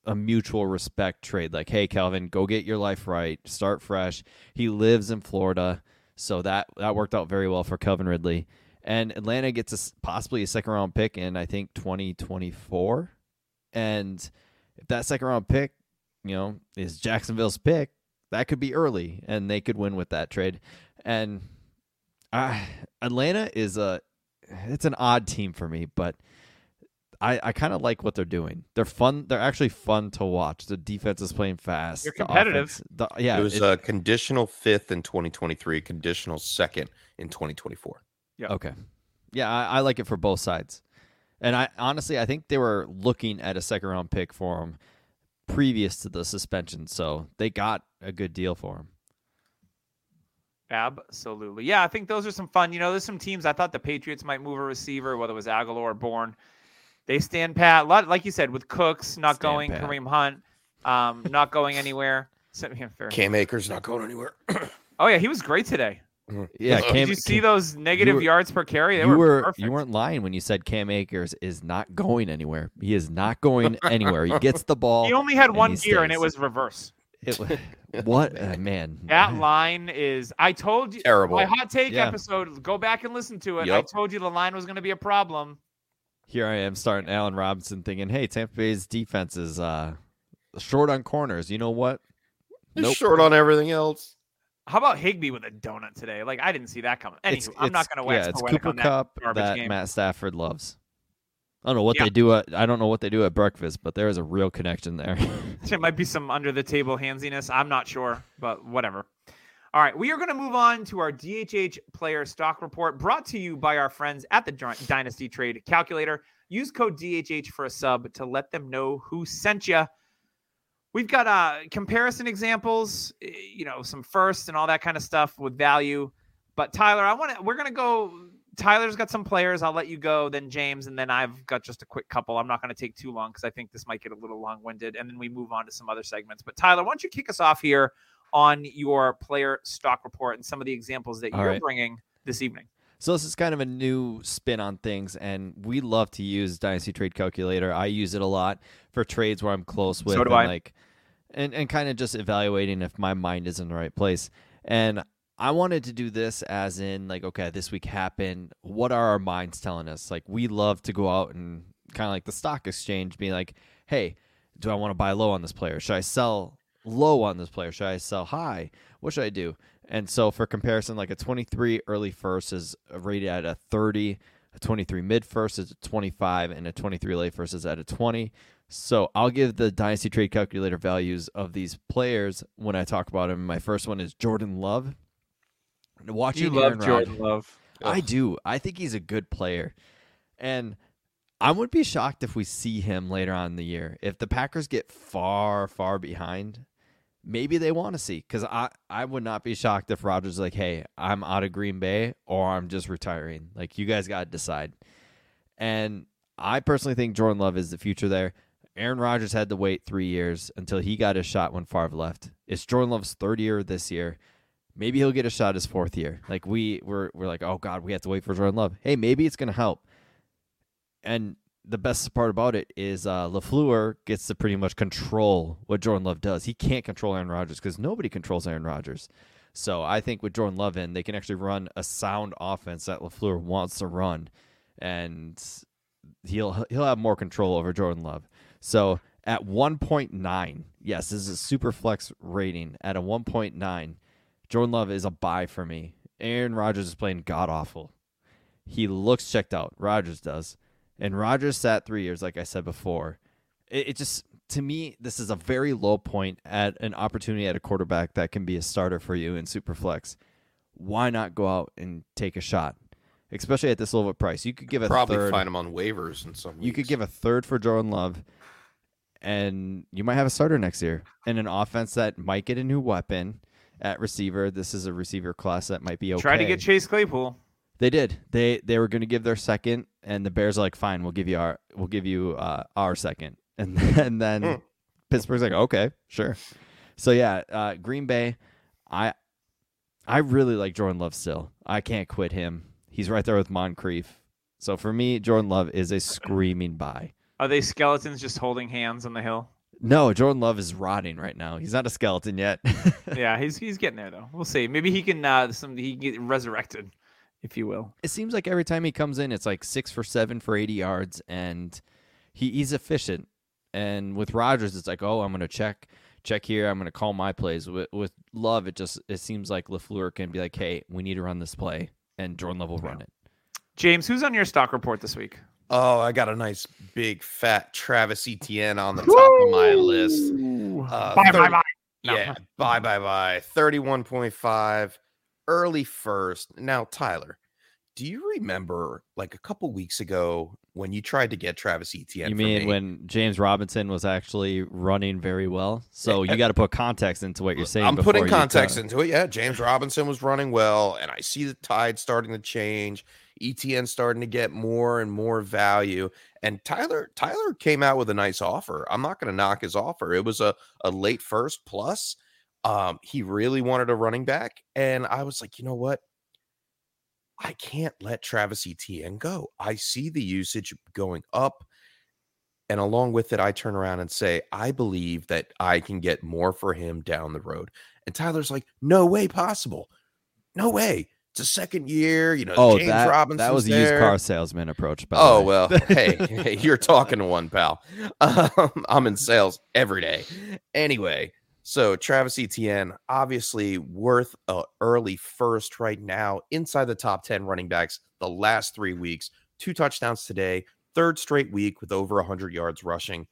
a mutual respect trade. Like, hey, Calvin, go get your life right. Start fresh. He lives in Florida. So that, that worked out very well for Calvin Ridley. And Atlanta gets a, possibly a second round pick in, I think, twenty twenty-four. And if that second round pick, you know, is Jacksonville's pick, that could be early and they could win with that trade. And I, Atlanta is a, it's an odd team for me, but I, I kind of like what they're doing. They're fun. They're actually fun to watch. The defense is playing fast. They're competitive. The offense, the, yeah, it was it, a conditional fifth in twenty twenty-three, conditional second in twenty twenty-four. Yeah. Okay. Yeah, I, I like it for both sides. And I honestly, I think they were looking at a second round pick for him previous to the suspension, so they got a good deal for him. Absolutely. Yeah, I think those are some fun. You know, there's some teams. I thought the Patriots might move a receiver, whether it was Aguilar or Bourne. They stand pat. A lot, like you said, with Cooks not stand going, pat. Kareem Hunt um, not going anywhere. Cam Akers not going anywhere. Oh, yeah, he was great today. Yeah, Cam, Did you see Cam, those negative were, yards per carry? They you were, were perfect. You weren't lying when you said Cam Akers is not going anywhere. He is not going anywhere. He gets the ball. He only had one gear, and it was reverse. It was, what a man. That line is, I told you. Terrible. My hot take yeah. episode, go back and listen to it. Yep. I told you the line was going to be a problem. Here I am starting Allen Robinson thinking, hey, Tampa Bay's defense is uh, short on corners. You know what? Nope. It's short on everything else. How about Higbee with a donut today? Like, I didn't see that coming. Anyway, it's, I'm it's, not going to wax yeah, it's poetic Cooper on that Cup garbage that game. Matt Stafford loves. I don't know what yeah. they do at, I don't know what they do at breakfast, but there is a real connection there. There might be some under-the-table handsiness. I'm not sure, but whatever. All right, we are going to move on to our D H H player stock report brought to you by our friends at the Dynasty Trade Calculator. Use code D H H for a sub to let them know who sent you. We've got uh, comparison examples, you know, some firsts and all that kind of stuff with value. But Tyler, I want to, we're going to go. Tyler's got some players. I'll let you go. Then James. And then I've got just a quick couple. I'm not going to take too long because I think this might get a little long winded. And then we move on to some other segments. But Tyler, why don't you kick us off here on your player stock report and some of the examples that All you're right. bringing this evening. So this is kind of a new spin on things, and we love to use Dynasty Trade Calculator. I use it a lot for trades where I'm close with, so do and, I. Like, and, and kind of just evaluating if my mind is in the right place. And I wanted to do this as in, like, okay, this week happened. What are our minds telling us? Like, we love to go out and kind of like the stock exchange, being like, hey, do I want to buy low on this player? Should I sell low on this player? Should I sell high? What should I do? And so for comparison, like a twenty-three early first is rated at a thirty, a twenty-three mid first is a twenty-five, and a twenty-three late first is at a twenty. So I'll give the Dynasty Trade Calculator values of these players when I talk about them. My first one is Jordan Love. Watching you Aaron love Jordan Rodgers, Love. Ugh. I do. I think he's a good player. And I would be shocked if we see him later on in the year. If the Packers get far, far behind, maybe they want to see, because I, I would not be shocked if Rodgers is like, hey, I'm out of Green Bay or I'm just retiring. Like, you guys got to decide. And I personally think Jordan Love is the future there. Aaron Rodgers had to wait three years until he got his shot when Favre left. It's Jordan Love's third year this year. Maybe he'll get a shot his fourth year. Like, we, we're, we're like, oh, God, we have to wait for Jordan Love. Hey, maybe it's going to help. And the best part about it is uh, LaFleur gets to pretty much control what Jordan Love does. He can't control Aaron Rodgers because nobody controls Aaron Rodgers. So I think with Jordan Love in, they can actually run a sound offense that LaFleur wants to run, and he'll he'll have more control over Jordan Love. So at one point nine, yes, this is a super flex rating. At a one point nine, Jordan Love is a buy for me. Aaron Rodgers is playing god-awful. He looks checked out. Rodgers does. And Rodgers sat three years, like I said before. It, it just, to me, this is a very low point at an opportunity at a quarterback that can be a starter for you in Superflex. Why not go out and take a shot, especially at this level of price? You could give a probably third. Find him on waivers in some. You weeks. Could give a third for Jordan Love, and you might have a starter next year in an offense that might get a new weapon at receiver. This is a receiver class that might be okay. Try to get Chase Claypool. They did. They they were going to give their second, and the Bears are like, "Fine, we'll give you our we'll give you uh, our second." And then, and then mm. Pittsburgh's like, "Okay, sure." So yeah, uh, Green Bay, I I really like Jordan Love still. I can't quit him. He's right there with Moncrief. So for me, Jordan Love is a screaming buy. Are they skeletons just holding hands on the hill? No, Jordan Love is rotting right now. He's not a skeleton yet. Yeah, he's he's getting there though. We'll see. Maybe he can uh, some he can get resurrected, if you will. It seems like every time he comes in, it's like six for seven for eighty yards, and he, he's efficient. And with Rodgers, it's like, oh, I'm going to check, check here. I'm going to call my plays. With, with Love, it just it seems like LaFleur can be like, hey, we need to run this play, and Jordan Love will run it. James, who's on your stock report this week? Oh, I got a nice big fat Travis Etienne on the top Woo! Of my list. Uh, bye, thirty, bye, bye. No. Yeah, bye, bye, bye. thirty-one point five. Early first. Now, Tyler, do you remember like a couple weeks ago when you tried to get Travis Etienne? You mean me? When James Robinson was actually running very well? So yeah, you got to put context into what you're saying. I'm putting context into it. Yeah, James Robinson was running well, and I see the tide starting to change. Etienne starting to get more and more value. And Tyler, Tyler came out with a nice offer. I'm not going to knock his offer. It was a, a late first plus. Um, he really wanted a running back, and I was like, you know what? I can't let Travis Etienne go. I see the usage going up, and along with it, I turn around and say, I believe that I can get more for him down the road. And Tyler's like, no way possible. No way. It's a second year. You know, oh, James that, Robinson's that was a there. Used car salesman approach. By oh, well, hey, hey, you're talking to one, pal. Um, I'm in sales every day. Anyway. So Travis Etienne, obviously worth an early first right now, inside the top ten running backs the last three weeks. Two touchdowns today, third straight week with over one hundred yards rushing.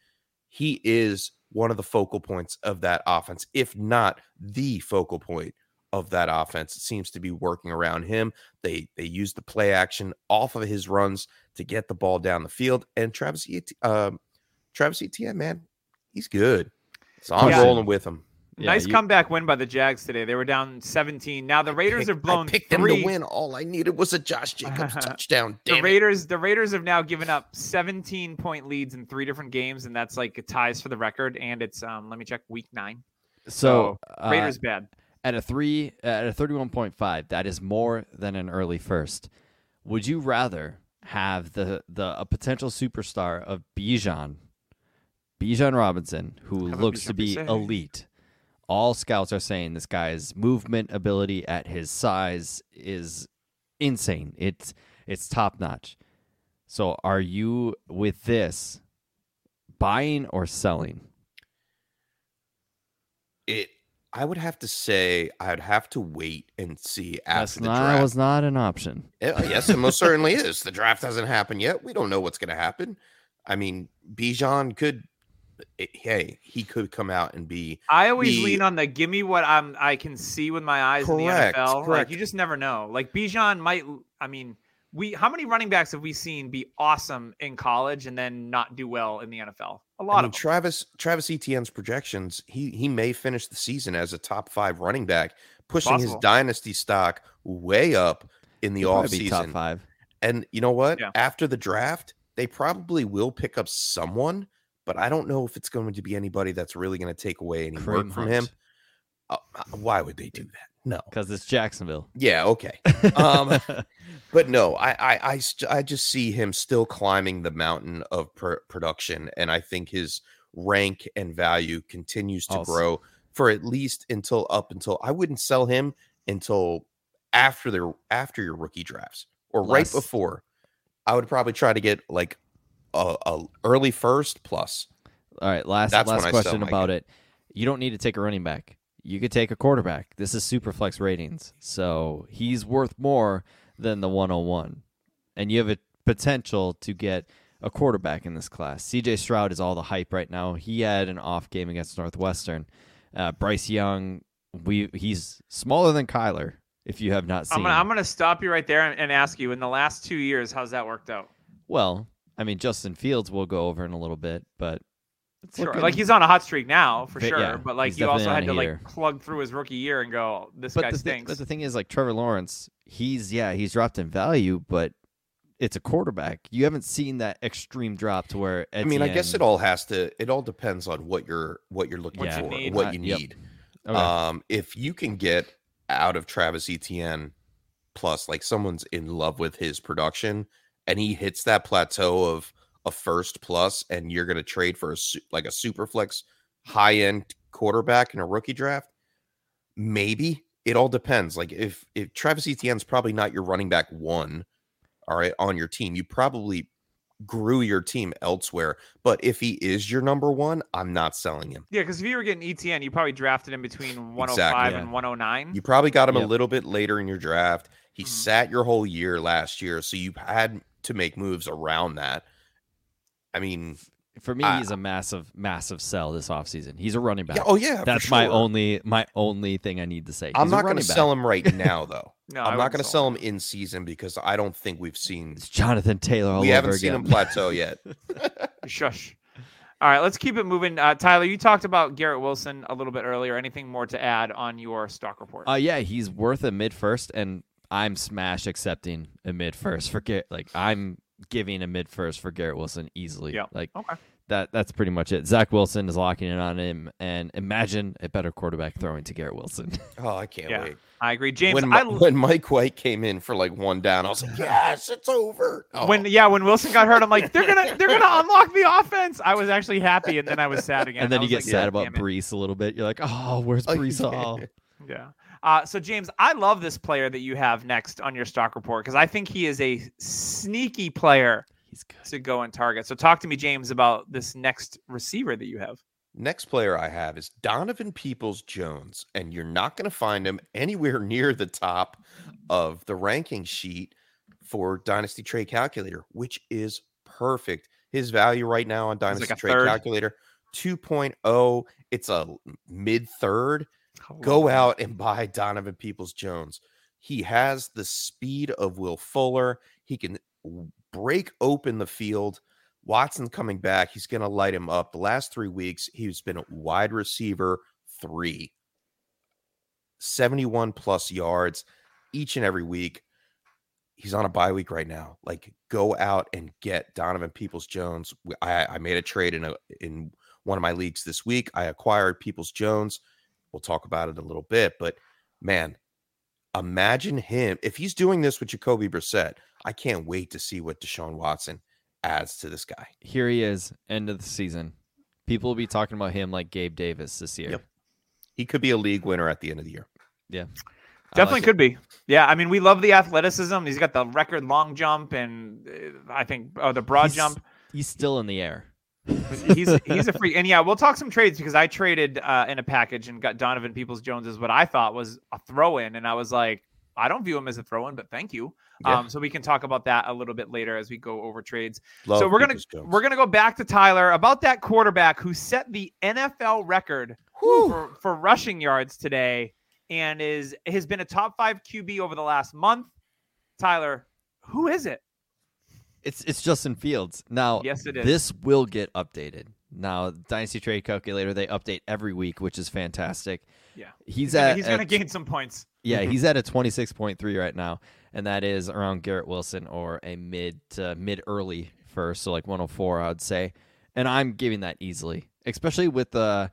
He is one of the focal points of that offense, if not the focal point of that offense. It seems to be working around him. They they use the play action off of his runs to get the ball down the field. And Travis, uh, Travis Etienne, man, he's good. So I'm yeah. rolling with him. Yeah, nice you, comeback win by the Jags today. They were down seventeen. Now the Raiders picked, have blown I picked three. them to win. All I needed was a Josh Jacobs touchdown. Damn the Raiders, it. the Raiders have now given up seventeen-point leads in three different games, and that's like ties for the record. And it's um, let me check, week nine. So, so Raiders uh, bad at a three at a thirty-one point five. That is more than an early first. Would you rather have the the a potential superstar of Bijan, Bijan Robinson, who have looks to be elite? All scouts are saying this guy's movement ability at his size is insane. It's it's top notch. So are you with this buying or selling? It I would have to say I'd have to wait and see after That's the not, draft. That was not an option. It, yes, it most certainly is. The draft hasn't happened yet. We don't know what's going to happen. I mean, Bijan could Hey, he could come out and be. I always be, lean on the give me what I'm. I can see with my eyes correct, in the N F L. Correct. Like you just never know. Like Bijan might. I mean, we. How many running backs have we seen be awesome in college and then not do well in the N F L? A lot I mean, of them. Travis Travis Etienne's projections. He he may finish the season as a top five running back, pushing Possible. his dynasty stock way up in the offseason. Top five. And you know what? Yeah. After the draft, they probably will pick up someone. But I don't know if it's going to be anybody that's really going to take away any work from him. Uh, why would they do that? No, because it's Jacksonville. Yeah, okay. Um, but no, I I, I, st- I just see him still climbing the mountain of pr- production, and I think his rank and value continues to awesome. grow for at least until up until I wouldn't sell him until after the after your rookie drafts or Less. right before. I would probably try to get like. A, a early first plus. All right, last That's last question about game. it. You don't need to take a running back. You could take a quarterback. This is super flex ratings, so he's worth more than the one oh one. And you have a potential to get a quarterback in this class. C J Stroud is all the hype right now. He had an off game against Northwestern. Uh, Bryce Young, we he's smaller than Kyler. If you have not seen, I'm gonna, I'm gonna stop you right there and, and ask you. In the last two years, how's that worked out? Well. I mean, Justin Fields we'll go over in a little bit, but... Sure. Like, he's on a hot streak now, for but, sure, yeah, but, like, you also had to, like, plug through his rookie year and go, this but guy stinks. Thing, but the thing is, like, Trevor Lawrence, he's, yeah, he's dropped in value, but it's a quarterback. You haven't seen that extreme drop to where... I mean, I guess it all has to... It all depends on what you're what you're looking yeah, for, need. what you need. Uh, yep. okay. Um, if you can get out of Travis Etienne, plus, like, someone's in love with his production... and he hits that plateau of a first plus, and you're going to trade for a like a super flex high-end quarterback in a rookie draft, maybe. It all depends. Like, if, if Travis Etienne's probably not your running back one, all right, on your team, you probably grew your team elsewhere. But if he is your number one, I'm not selling him. Yeah, because if you were getting Etienne, you probably drafted him between one oh five exactly, yeah. and one oh nine. You probably got him yep. a little bit later in your draft. He mm-hmm. sat your whole year last year, so you had... to make moves around that. I mean, for me, I, he's a massive, massive sell this offseason. He's a running back. Yeah, oh yeah. That's my sure. only, my only thing I need to say. He's I'm not going to sell him right now though. no, I'm I not going to sell him in season because I don't think we've seen it's Jonathan Taylor. All we over haven't again. seen him plateau yet. Shush. All right, let's keep it moving. Uh, Tyler, you talked about Garrett Wilson a little bit earlier. Anything more to add on your stock report? Uh, yeah, he's worth a mid first, and I'm smash accepting a mid first for Garrett. Like I'm giving a mid first for Garrett Wilson easily. Yeah. Like okay. that. That's pretty much it. Zach Wilson is locking in on him, and imagine a better quarterback throwing to Garrett Wilson. Oh, I can't yeah, wait. I agree, James. When, I, when Mike White came in for like one down, I was like, yes, it's over. Oh. When yeah, when Wilson got hurt, I'm like, they're gonna they're gonna unlock the offense. I was actually happy, and then I was sad again. And then you get like, sad yeah, about Brees a little bit. You're like, oh, where's Brees all? Yeah. Uh, so, James, I love this player that you have next on your stock report because I think he is a sneaky player He's good. to go and target. So talk to me, James, about this next receiver that you have. Next player I have is Donovan Peoples-Jones, and you're not going to find him anywhere near the top of the ranking sheet for Dynasty Trade Calculator, which is perfect. His value right now on Dynasty like Trade third. Calculator, two point oh. It's a mid-third. Go out and buy Donovan Peoples-Jones. He has the speed of Will Fuller. He can break open the field. Watson coming back. He's going to light him up. The last three weeks, he's been a wide receiver three. seventy-one plus yards each and every week. He's on a bye week right now. Like, go out and get Donovan Peoples-Jones. I, I made a trade in a, in one of my leagues this week. I acquired Peoples-Jones. We'll talk about it a little bit, but man, imagine him. If he's doing this with Jacoby Brissett, I can't wait to see what Deshaun Watson adds to this guy. Here he is, end of the season. People will be talking about him like Gabe Davis this year. Yep. He could be a league winner at the end of the year. Yeah. Definitely like could it. be. Yeah, I mean, we love the athleticism. He's got the record long jump and uh, I think uh, the broad he's, jump. He's still in the air. he's he's a freak. And yeah, we'll talk some trades because I traded uh, in a package and got Donovan Peoples-Jones as what I thought was a throw-in. And I was like, I don't view him as a throw-in, but thank you. Yeah. Um, so we can talk about that a little bit later as we go over trades. Love so we're gonna we're gonna go back to Tyler about that quarterback who set the N F L record for, for rushing yards today and is has been a top five Q B over the last month. Tyler, who is it? It's it's Justin Fields. Now, yes, it is. This will get updated. Now, Dynasty Trade Calculator, they update every week, which is fantastic. Yeah, he's, he's at gonna, he's going to gain some points. Yeah, he's at a twenty-six point three right now, and that is around Garrett Wilson or a mid uh, mid early first, so like one oh four, I would say. And I'm giving that easily, especially with the. Uh,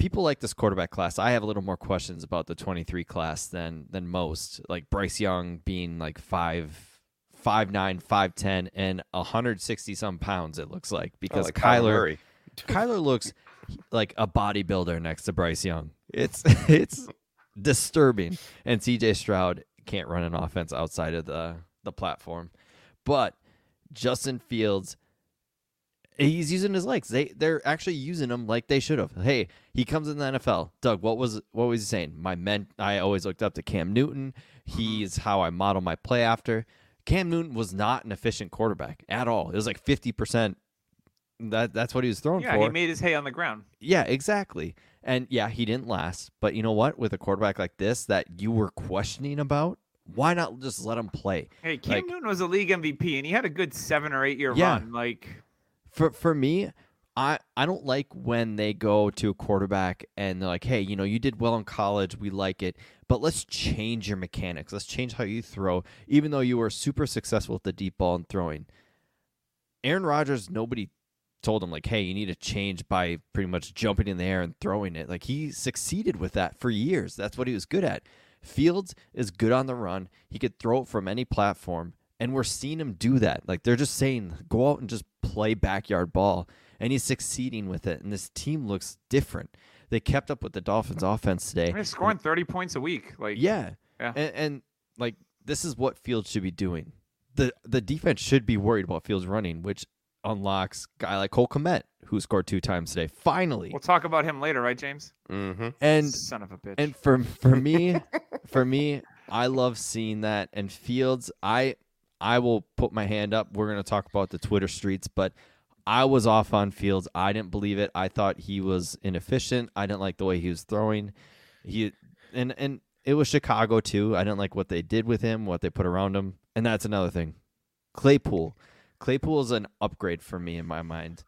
People like this quarterback class. I have a little more questions about the twenty-three class than than most. Like Bryce Young being like five, five nine, five ten, and one hundred sixty some pounds. It looks like because oh, like Kyler, Kyler looks like a bodybuilder next to Bryce Young. It's it's disturbing. And C J Stroud can't run an offense outside of the the platform. But Justin Fields. He's using his legs. They they're actually using them like they should have. Hey, he comes in the N F L. Doug, what was what was he saying? My men. I always looked up to Cam Newton. He's how I model my play after. Cam Newton was not an efficient quarterback at all. It was like fifty percent. That that's what he was throwing yeah, for. Yeah, he made his hay on the ground. Yeah, exactly. And yeah, he didn't last. But you know what? With a quarterback like this that you were questioning about. Why not just let him play? Hey, Cam like, Newton was a league M V P, and he had a good seven or eight year yeah. run. Like. For for me, I, I don't like when they go to a quarterback and they're like, hey, you know, you did well in college. We like it. But let's change your mechanics. Let's change how you throw, even though you were super successful with the deep ball and throwing. Aaron Rodgers, nobody told him, like, hey, you need to change by pretty much jumping in the air and throwing it. Like, he succeeded with that for years. That's what he was good at. Fields is good on the run. He could throw it from any platform. And we're seeing him do that. Like, they're just saying, go out and just play backyard ball. And he's succeeding with it. And this team looks different. They kept up with the Dolphins offense today. They're scoring thirty points a week. Like, yeah. yeah. And, and, like, this is what Fields should be doing. The the defense should be worried about Fields running, which unlocks a guy like Cole Kmet, who scored two times today. Finally. We'll talk about him later, right, James? Mm-hmm. And son of a bitch. And for, for me, for me, I love seeing that. And Fields, I... I will put my hand up. We're going to talk about the Twitter streets, but I was off on Fields. I didn't believe it. I thought he was inefficient. I didn't like the way he was throwing. He and and it was Chicago too. I didn't like what they did with him, what they put around him. And that's another thing. Claypool. Claypool is an upgrade for me in my mind.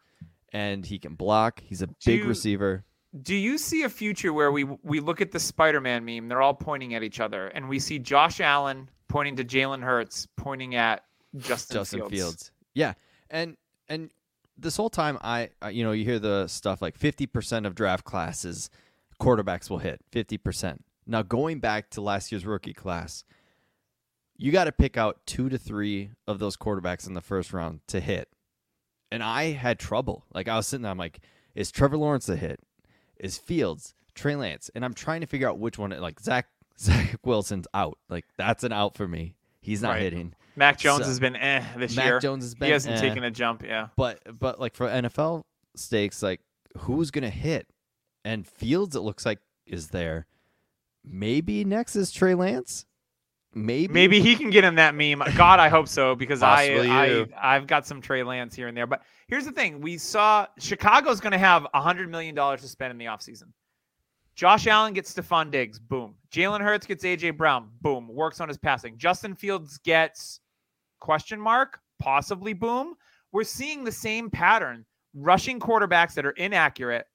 And he can block. He's a big you- receiver. Do you see a future where we we look at the Spider-Man meme, they're all pointing at each other, and we see Josh Allen pointing to Jalen Hurts, pointing at Justin, Justin Fields. Fields? Yeah. And and this whole time, I you know, you hear the stuff like fifty percent of draft classes, quarterbacks will hit, fifty percent. Now, going back to last year's rookie class, you got to pick out two to three of those quarterbacks in the first round to hit. And I had trouble. Like, I was sitting there, I'm like, is Trevor Lawrence a hit? Is Fields, Trey Lance, and I'm trying to figure out which one. Like Zach, Zach Wilson's out. Like that's an out for me. He's not right. hitting. Mac Jones so, has been eh this Mac year. Mac Jones has been. He hasn't eh. taken a jump. Yeah. But but like for N F L stakes, like who's gonna hit? And Fields, it looks like is there. Maybe next is Trey Lance. Maybe maybe he can get in that meme. God, I hope so because I, I I've got some Trey Lance here and there. But here's the thing: we saw Chicago's going to have a hundred million dollars to spend in the offseason. Josh Allen gets Stephon Diggs, boom. Jalen Hurts gets A J Brown, boom. Works on his passing. Justin Fields gets question mark, possibly boom. We're seeing the same pattern: rushing quarterbacks that are inaccurate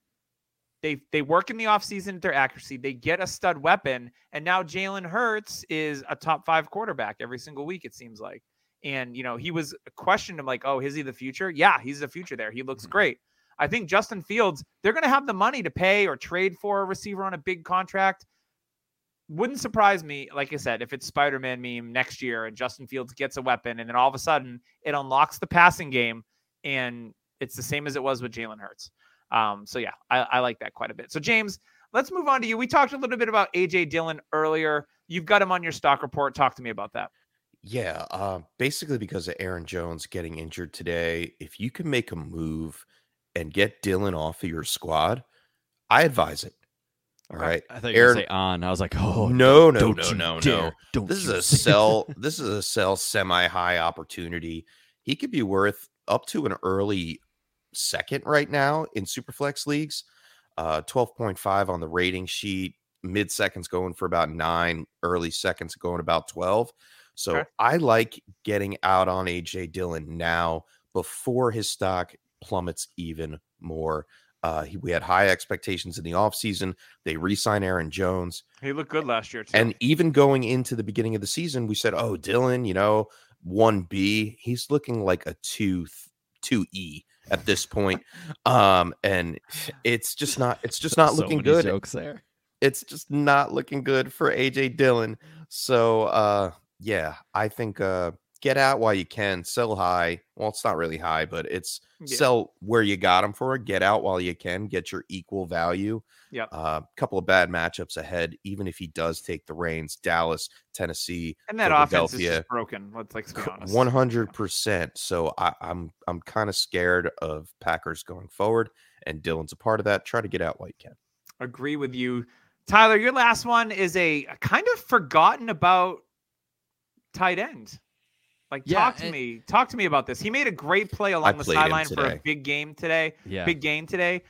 They they work in the offseason at their accuracy. They get a stud weapon. And now Jalen Hurts is a top five quarterback every single week, it seems like. And, you know, he was questioned him like, oh, is he the future? Yeah, he's the future there. He looks mm-hmm. great. I think Justin Fields, they're going to have the money to pay or trade for a receiver on a big contract. Wouldn't surprise me, like I said, if it's Spider-Man meme next year and Justin Fields gets a weapon and then all of a sudden it unlocks the passing game and it's the same as it was with Jalen Hurts. Um, so, yeah, I, I like that quite a bit. So, James, let's move on to you. We talked a little bit about A J. Dillon earlier. You've got him on your stock report. Talk to me about that. Yeah, uh, basically because of Aaron Jones getting injured today, if you can make a move and get Dillon off of your squad, I advise it. All okay. right. I thought you were Aaron... going to say on. I was like, oh, no, no, don't no, you no, dare. no. Don't this, is a sell, this is a sell semi-high opportunity. He could be worth up to an early second right now in Superflex leagues, uh, twelve point five on the rating sheet, mid-seconds going for about nine, early seconds going about twelve. So okay. I like getting out on A J. Dillon now before his stock plummets even more. Uh, he, we had high expectations in the offseason. They re-sign Aaron Jones. He looked good last year, too. And even going into the beginning of the season, we said, oh, Dillon, you know, one B. He's looking like a two, two E at this point. Um, and it's just not, it's just not so looking many good. Jokes there. It's just not looking good for A J. Dillon. So, uh, yeah, I think uh, get out while you can, sell high. Well, it's not really high, but it's yeah. sell where you got them for. Get out while you can, get your equal value. Yeah, a uh, couple of bad matchups ahead, even if he does take the reins. Dallas, Tennessee, and that offense is just broken. Let's like be honest, one hundred percent. So I, I'm I'm kind of scared of Packers going forward, and Dillon's a part of that. Try to get out while you can. Agree with you, Tyler. Your last one is a, a kind of forgotten about tight end. Like, yeah, talk to and, me. Talk to me about this. He made a great play along the sideline for a big game today. Yeah. Big game today.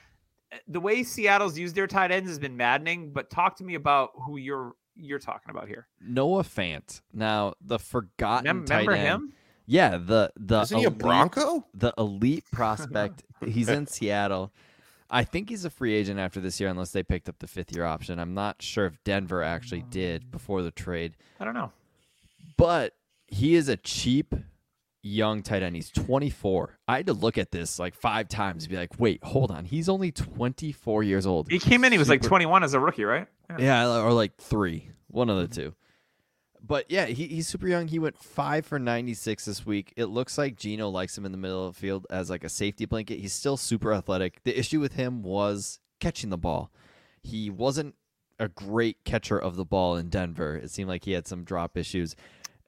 The way Seattle's used their tight ends has been maddening, but talk to me about who you're you're talking about here. Noah Fant. Now, the forgotten Mem- tight remember end. Remember him? Yeah. The, the Isn't elite, he a Bronco? The elite prospect. He's in Seattle. I think he's a free agent after this year unless they picked up the fifth-year option. I'm not sure if Denver actually did before the trade. I don't know. But he is a cheap young tight end. He's twenty-four. I had to look at this like five times and be like, wait, hold on. He's only twenty-four years old. He came in, he was Super... like twenty-one as a rookie, right? Yeah. yeah, or like three. One of the two. But yeah, he, he's super young. He went five for ninety-six this week. It looks like Geno likes him in the middle of the field as like a safety blanket. He's still super athletic. The issue with him was catching the ball. He wasn't a great catcher of the ball in Denver. It seemed like he had some drop issues.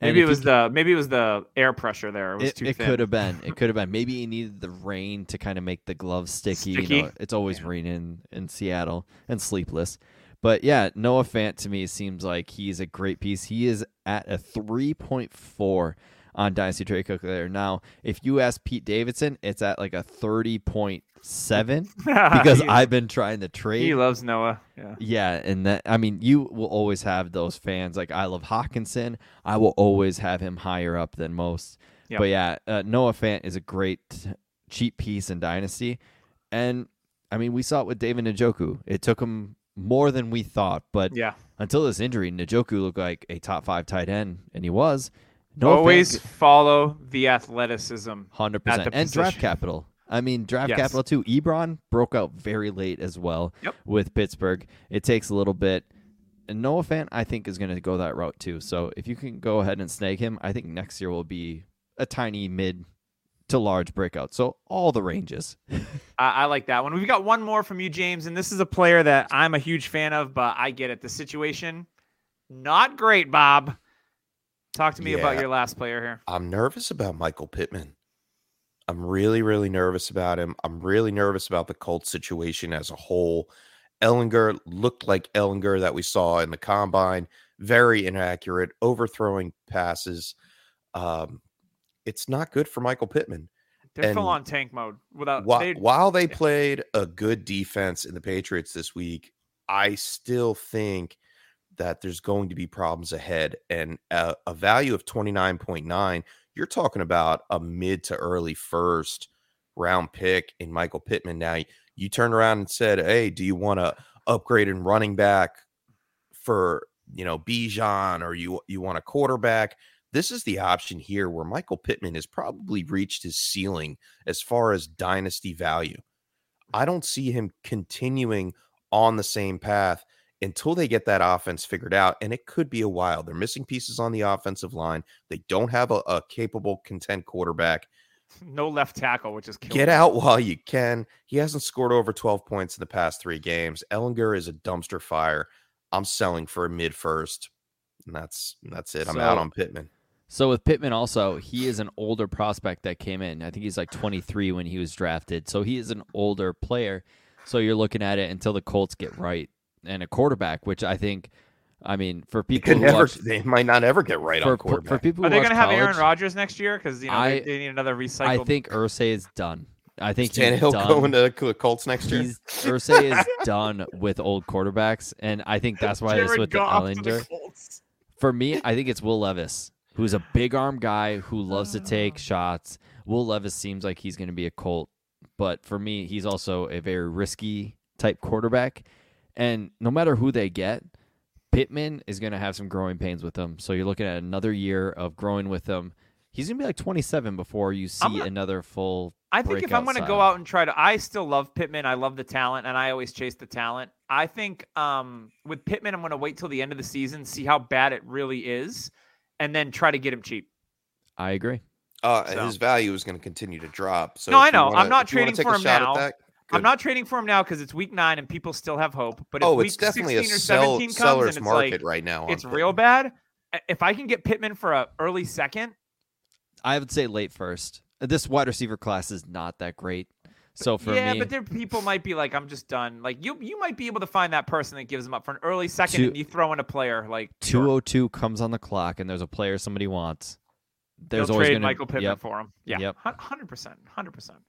Maybe it was he, the maybe it was the air pressure there. It was it, too it thin. It could have been. It could have been. Maybe he needed the rain to kind of make the gloves sticky. sticky. You know, it's always yeah. raining in Seattle and sleepless. But yeah, Noah Fant to me seems like he's a great piece. He is at a three point four on Dynasty Trade Calculator. Now, if you ask Pete Davidson, it's at like a thirty point seven because he, I've been trying to trade. He loves Noah. Yeah. Yeah. And that, I mean, you will always have those fans. Like, I love Hockenson. I will always have him higher up than most. Yep. But yeah, uh, Noah Fant is a great cheap piece in Dynasty. And I mean, we saw it with David Njoku. It took him more than we thought, but yeah. until this injury, Njoku looked like a top five tight end, and he was. Noah Always Fant, follow the athleticism, one hundred percent, at the and position. Draft capital. I mean, draft yes. capital too. Ebron broke out very late as well yep. with Pittsburgh. It takes a little bit, and Noah Fant I think is going to go that route too. So if you can go ahead and snag him, I think next year will be a tiny mid to large breakout. So all the ranges. I, I like that one. We've got one more from you, James, and this is a player that I'm a huge fan of, but I get it. The situation, not great, Bob. Talk to me yeah, about your last player here. I'm nervous about Michael Pittman. I'm really, really nervous about him. I'm really nervous about the Colts situation as a whole. Ehlinger looked like Ehlinger that we saw in the combine. Very inaccurate, overthrowing passes. Um, It's not good for Michael Pittman. They're and full on tank mode. Without wh- they, While they yeah. played a good defense in the Patriots this week, I still think that there's going to be problems ahead. And a, a value of twenty-nine point nine, you're talking about a mid to early first round pick in Michael Pittman. Now, You turned around and said, hey, do you want to upgrade in running back for, you know, Bijan, or you you want a quarterback? This is the option here where Michael Pittman has probably reached his ceiling as far as dynasty value. I don't see him continuing on the same path until they get that offense figured out, and it could be a while. They're missing pieces on the offensive line. They don't have a, a capable, content quarterback. No left tackle, which is killing. Get out while you can. He hasn't scored over twelve points in the past three games. Ellinger is a dumpster fire. I'm selling for a mid-first, and that's that's it. I'm so, out on Pittman. So with Pittman also, he is an older prospect that came in. I think he's like twenty-three when he was drafted, so he is an older player. So you're looking at it until the Colts get right. And a quarterback, which I think, I mean, for people who never, watch, they might not ever get right for, on quarterback. For people, are they going to have Aaron Rodgers next year? Because you know I, they need another recycle. I think Irsay is done. I think Tannehill going to Colts next year. Irsay is done with old quarterbacks, and I think that's why it's with the Ellinger. For me, I think it's Will Levis, who's a big arm guy who loves uh, to take shots. Will Levis seems like he's going to be a Colt, but for me, he's also a very risky type quarterback. And no matter who they get, Pittman is going to have some growing pains with them. So you're looking at another year of growing with them. He's going to be like twenty-seven before you see gonna, another full I think if I'm going to go out and try to – I still love Pittman. I love the talent, and I always chase the talent. I think um, with Pittman, I'm going to wait till the end of the season, see how bad it really is, and then try to get him cheap. I agree. Uh, so. His value is going to continue to drop. So no, I know. Wanna, I'm not trading for him now. That, Good. I'm not trading for him now because it's week nine and people still have hope. But if oh, week it's definitely sixteen a or seventeen sell, comes seller's and it's market like, right now. It's Pittman. Real bad. If I can get Pittman for an early second, I would say late first. This wide receiver class is not that great. So for yeah, me, but there people might be like, I'm just done. Like you, you might be able to find that person that gives them up for an early second, two, and you throw in a player like two oh two sure. comes on the clock, and there's a player somebody wants. There's They'll always trade gonna, Michael Pittman yep, for him. Yeah, yep. one hundred percent, one hundred percent.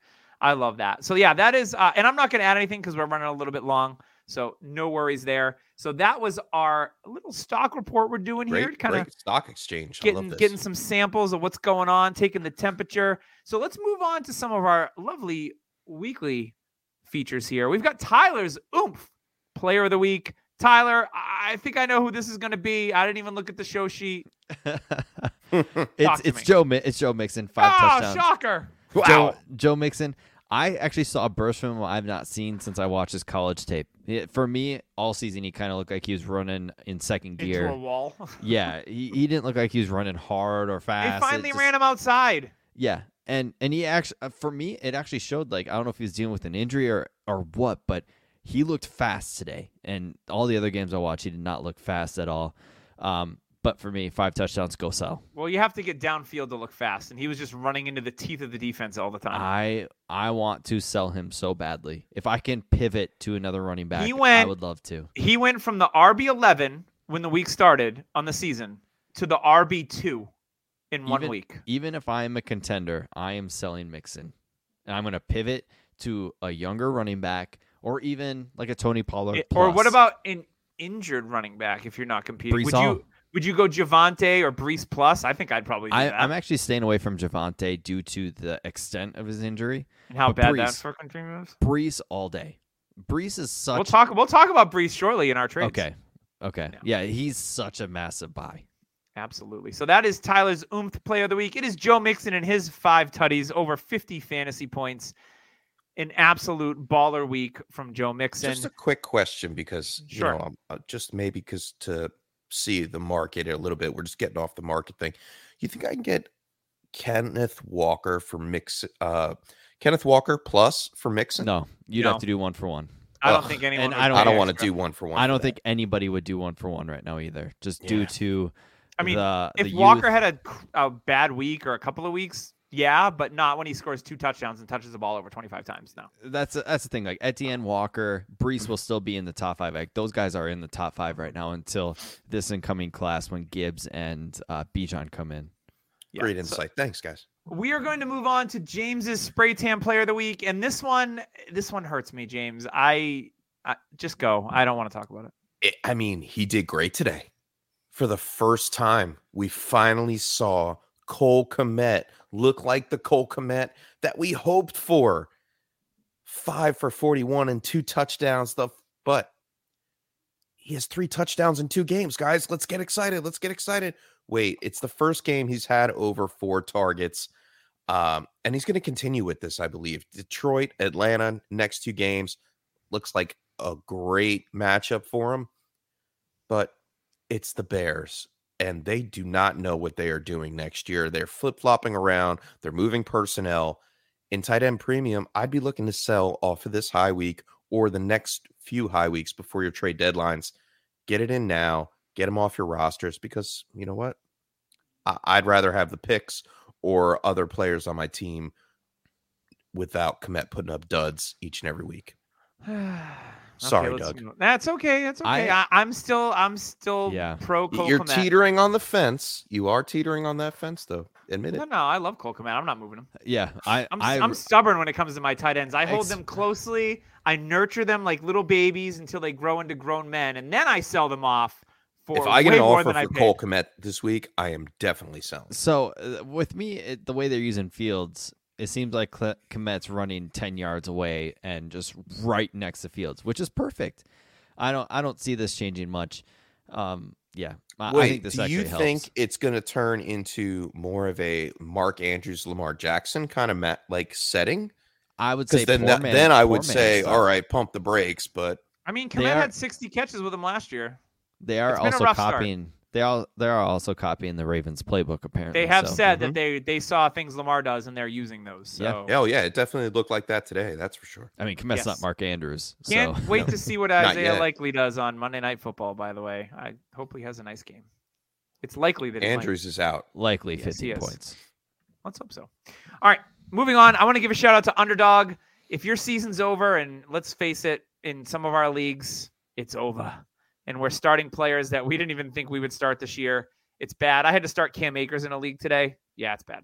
I love that. So, yeah, that is uh, – and I'm not going to add anything because we're running a little bit long, so no worries there. So that was our little stock report we're doing great, here. Kind of stock exchange. Getting, I love this. Getting some samples of what's going on, taking the temperature. So let's move on to some of our lovely weekly features here. We've got Tyler's oomph player of the week. Tyler, I think I know who this is going to be. I didn't even look at the show sheet. it's it's Joe, it's Joe Mixon, five oh, touchdowns. Oh, shocker. Wow. Joe, Joe Mixon, I actually saw a burst from him I've not seen since I watched his college tape. It, for me, all season, he kind of looked like he was running in second gear. Into a wall. yeah, he, he didn't look like he was running hard or fast. They finally just, ran him outside. Yeah, and and he actually, for me, it actually showed, like, I don't know if he was dealing with an injury or, or what, but he looked fast today. And all the other games I watched, he did not look fast at all. Um But for me, five touchdowns, go sell. Well, you have to get downfield to look fast, and he was just running into the teeth of the defense all the time. I I want to sell him so badly. If I can pivot to another running back, he went, I would love to. He went from the R B eleven when the week started on the season to the R B two in even, one week. Even if I'm a contender, I am selling Mixon. And I'm going to pivot to a younger running back or even like a Tony Pollard it, plus. Or what about an injured running back if you're not competing? Brees would all. you? Would you go Javonte or Brees Plus? I think I'd probably do I, that. I'm actually staying away from Javonte due to the extent of his injury. And how but bad that for country moves? Brees all day. Brees is such... We'll talk We'll talk about Brees shortly in our trades. Okay. Okay. Yeah, yeah he's such a massive buy. Absolutely. So that is Tyler's oomph player of the week. It is Joe Mixon and his five tutties, over fifty fantasy points. An absolute baller week from Joe Mixon. Just a quick question because, sure. you know, I'm just maybe because to... see the market a little bit. We're just getting off the market thing. You think I can get Kenneth Walker for mix? Uh, Kenneth Walker plus for Mixon? No, you'd no. have to do one for one. I don't Ugh. think anyone. I don't, I don't want to do one for one. I don't think that. Anybody would do one for one right now either. Just yeah. due to, I mean, the, if the Walker youth. had a, a bad week or a couple of weeks, yeah, but not when he scores two touchdowns and touches the ball over twenty-five times. No, that's a, that's the thing. Like Etienne, Walker, Brees will still be in the top five. Like those guys are in the top five right now until this incoming class when Gibbs and uh, Bijan come in. Yeah, Great insight. So thanks, guys. We are going to move on to James's spray tan player of the week, and this one, this one hurts me, James. I, I just go. I don't want to talk about it. it. I mean, he did great today. For the first time, we finally saw Cole Kmet look like the Cole Kmet that we hoped for. five for forty-one and two touchdowns, the but he has three touchdowns in two games, guys. Let's get excited. Let's get excited. Wait, it's the first game he's had over four targets. Um, and he's going to continue with this, I believe. Detroit, Atlanta, next two games. Looks like a great matchup for him. But it's the Bears, and they do not know what they are doing next year. They're flip-flopping around. They're moving personnel. In tight end premium, I'd be looking to sell off of this high week or the next few high weeks before your trade deadlines. Get it in now. Get them off your rosters because, you know what? I- I'd rather have the picks or other players on my team without Komet putting up duds each and every week. Sorry, okay, Doug. That's okay. That's okay. I, I, I'm still, I'm still yeah. pro Cole You're Komet. Teetering on the fence. You are teetering on that fence, though. Admit it. No, no, I love Cole Komet. I'm not moving him. Yeah, I, I'm, I, I'm stubborn when it comes to my tight ends. I hold ex- them closely. I nurture them like little babies until they grow into grown men, and then I sell them off. For if I get an offer for Cole Komet this week, I am definitely selling. So uh, with me, it, the way they're using Fields. It seems like Komet's running ten yards away and just right next to Fields, which is perfect. I don't I don't see this changing much. Um, yeah, I, Wait, I think this actually helps. Do you think it's going to turn into more of a Mark Andrews, Lamar Jackson kind of ma- like setting? I would say then that, man, then I would say, stuff. All right, pump the brakes. But I mean, Komet had sixty catches with him last year. They are also copying. Start. They all they are also copying the Ravens playbook. Apparently, they have so. said mm-hmm. that they they saw things Lamar does and they're using those. So. Yeah. Oh yeah, it definitely looked like that today. That's for sure. I mean, Komet's yes. not Mark Andrews. So. Can't wait to see what Isaiah Likely does on Monday Night Football. By the way, I hope he has a nice game. It's likely that Andrews is out. Likely fifteen yes, points. Let's hope so. All right, moving on. I want to give a shout out to Underdog. If your season's over, and let's face it, in some of our leagues, it's over. And we're starting players that we didn't even think we would start this year. It's bad. I had to start Cam Akers in a league today. Yeah, it's bad.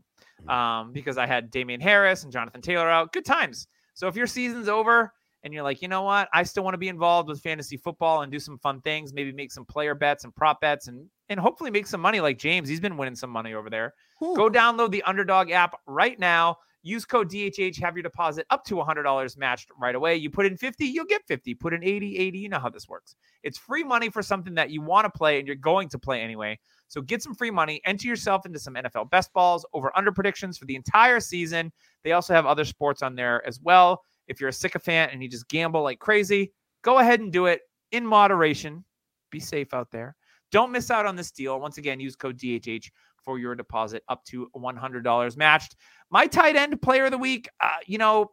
Um, because I had Damian Harris and Jonathan Taylor out. Good times. So if your season's over and you're like, you know what? I still want to be involved with fantasy football and do some fun things. Maybe make some player bets and prop bets and, and hopefully make some money like James. He's been winning some money over there. Ooh. Go download the Underdog app right now. Use code D H H, have your deposit up to one hundred dollars matched right away. You put in fifty, you'll get fifty. Put in eighty, eighty, you know how this works. It's free money for something that you want to play and you're going to play anyway. So get some free money, enter yourself into some N F L best balls, over-under predictions for the entire season. They also have other sports on there as well. If you're a sycophant and you just gamble like crazy, go ahead and do it in moderation. Be safe out there. Don't miss out on this deal. Once again, use code D H H for your deposit up to one hundred dollars matched. My tight end player of the week, uh, you know,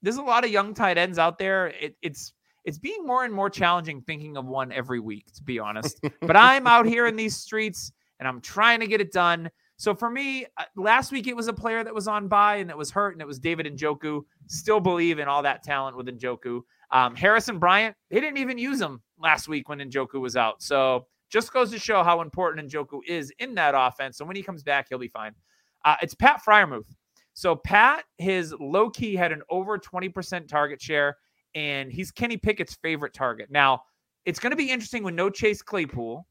there's a lot of young tight ends out there. It, it's it's being more and more challenging thinking of one every week, to be honest. But I'm out here in these streets, and I'm trying to get it done. So for me, uh, last week it was a player that was on bye and that was hurt, and it was David Njoku. Still believe in all that talent with Njoku. Um, Harrison Bryant, they didn't even use him last week when Njoku was out. So just goes to show how important Njoku is in that offense. So when he comes back, he'll be fine. Uh, it's Pat Freiermuth. So Pat, his low-key had an over twenty percent target share, and he's Kenny Pickett's favorite target. Now, it's going to be interesting when no Chase Claypool.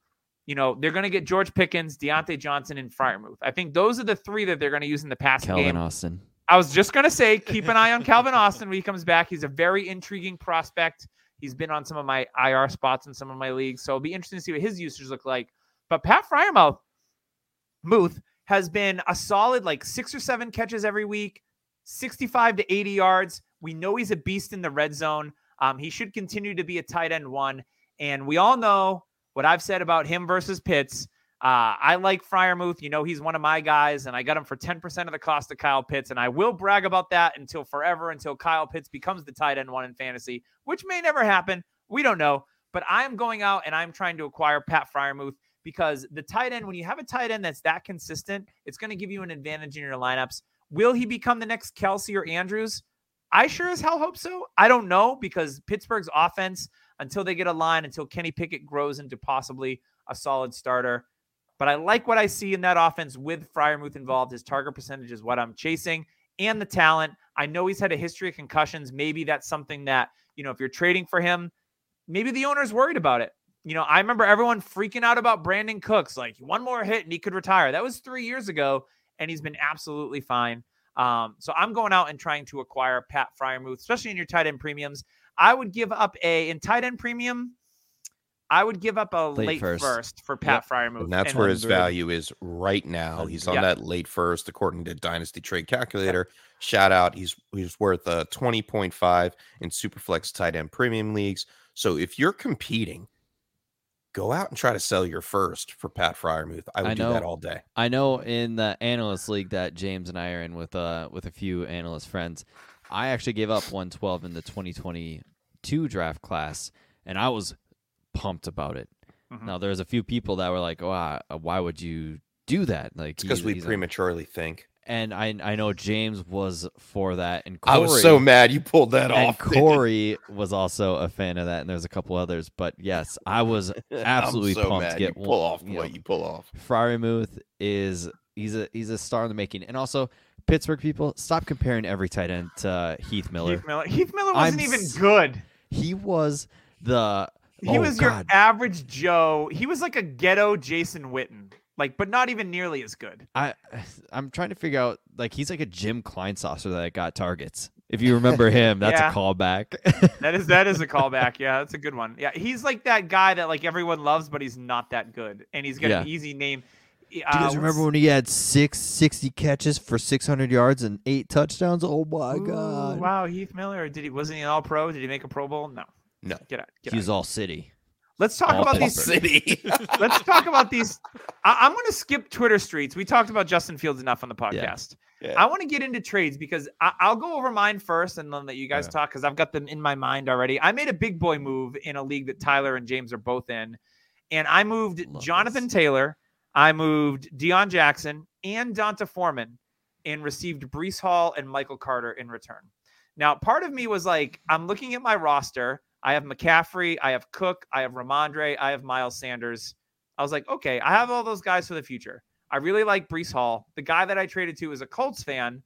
You know, they're going to get George Pickens, Deontay Johnson, and Freiermuth. I think those are the three that they're going to use in the passing game. Calvin Austin. I was just going to say, keep an eye on Calvin Austin when he comes back. He's a very intriguing prospect. He's been on some of my I R spots in some of my leagues, so it'll be interesting to see what his users look like. But Pat Freiermuth Muth has been a solid like six or seven catches every week, sixty-five to eighty yards. We know he's a beast in the red zone. Um, he should continue to be a tight end one. And we all know what I've said about him versus Pitts. Uh, I like Freiermuth. You know, he's one of my guys, and I got him for ten percent of the cost of Kyle Pitts, and I will brag about that until forever, until Kyle Pitts becomes the tight end one in fantasy, which may never happen. We don't know, but I'm going out and I'm trying to acquire Pat Freiermuth because the tight end, when you have a tight end that's that consistent, it's going to give you an advantage in your lineups. Will he become the next Kelsey or Andrews? I sure as hell hope so. I don't know because Pittsburgh's offense, until they get a line, until Kenny Pickett grows into possibly a solid starter, but I like what I see in that offense with Freiermuth involved. His target percentage is what I'm chasing and the talent. I know he's had a history of concussions. Maybe that's something that, you know, if you're trading for him, maybe the owner's worried about it. You know, I remember everyone freaking out about Brandon Cooks, like one more hit and he could retire. That was three years ago, and he's been absolutely fine. Um, so I'm going out and trying to acquire Pat Freiermuth, especially in your tight end premiums. I would give up a, in tight end premium, I would give up a late, late first. first for Pat yep. Freiermuth. And that's and where his value is right now. He's on yep. that late first, according to Dynasty Trade Calculator. Yep. Shout out. He's he's worth uh, twenty point five in Superflex tight end premium leagues. So if you're competing, go out and try to sell your first for Pat Freiermuth. I would I know, do that all day. I know in the analyst league that James and I are in with, uh, with a few analyst friends, I actually gave up one twelve in the twenty twenty-two draft class, and I was pumped about it. Mm-hmm. Now there's a few people that were like, "Oh, why would you do that?" Like because we prematurely like, think. And I, I know James was for that, and Corey, I was so mad you pulled that and off. Corey was also a fan of that, and there's a couple others, but yes, I was absolutely so pumped mad. to get you pull off. What you, know, you pull off? Freiermuth is he's a he's a star in the making, and also. Pittsburgh people, stop comparing every tight end to uh, Heath Miller. Heath Miller. Heath Miller wasn't I'm, even good. He was the he oh was God. your average Joe. He was like a ghetto Jason Witten, like, but not even nearly as good. I I'm trying to figure out, like, he's like a Jim Kleinsaucer that got targets. If you remember him, that's yeah. a callback. that is that is a callback. Yeah, that's a good one. Yeah, he's like that guy that like everyone loves, but he's not that good, and he's got yeah. an easy name. Do you guys uh, remember when he had six sixty catches for six hundred yards and eight touchdowns? Oh, my ooh, God. Wow, Heath Miller. Did he? Wasn't he an all-pro? Did he make a Pro Bowl? No. No. Get out. Get He's out. all-city. Let's talk all about Pittsburgh. these city. Let's talk about these. I, I'm going to skip Twitter streets. We talked about Justin Fields enough on the podcast. Yeah. Yeah. I want to get into trades because I, I'll go over mine first and then let you guys yeah. talk because I've got them in my mind already. I made a big boy move in a league that Tyler and James are both in, and I moved Love Jonathan this. Taylor. I moved Deon Jackson and Donta Foreman and received Breece Hall and Michael Carter in return. Now, part of me was like, I'm looking at my roster. I have McCaffrey. I have Cook. I have Ramondre. I have Miles Sanders. I was like, okay, I have all those guys for the future. I really like Breece Hall. The guy that I traded to is a Colts fan.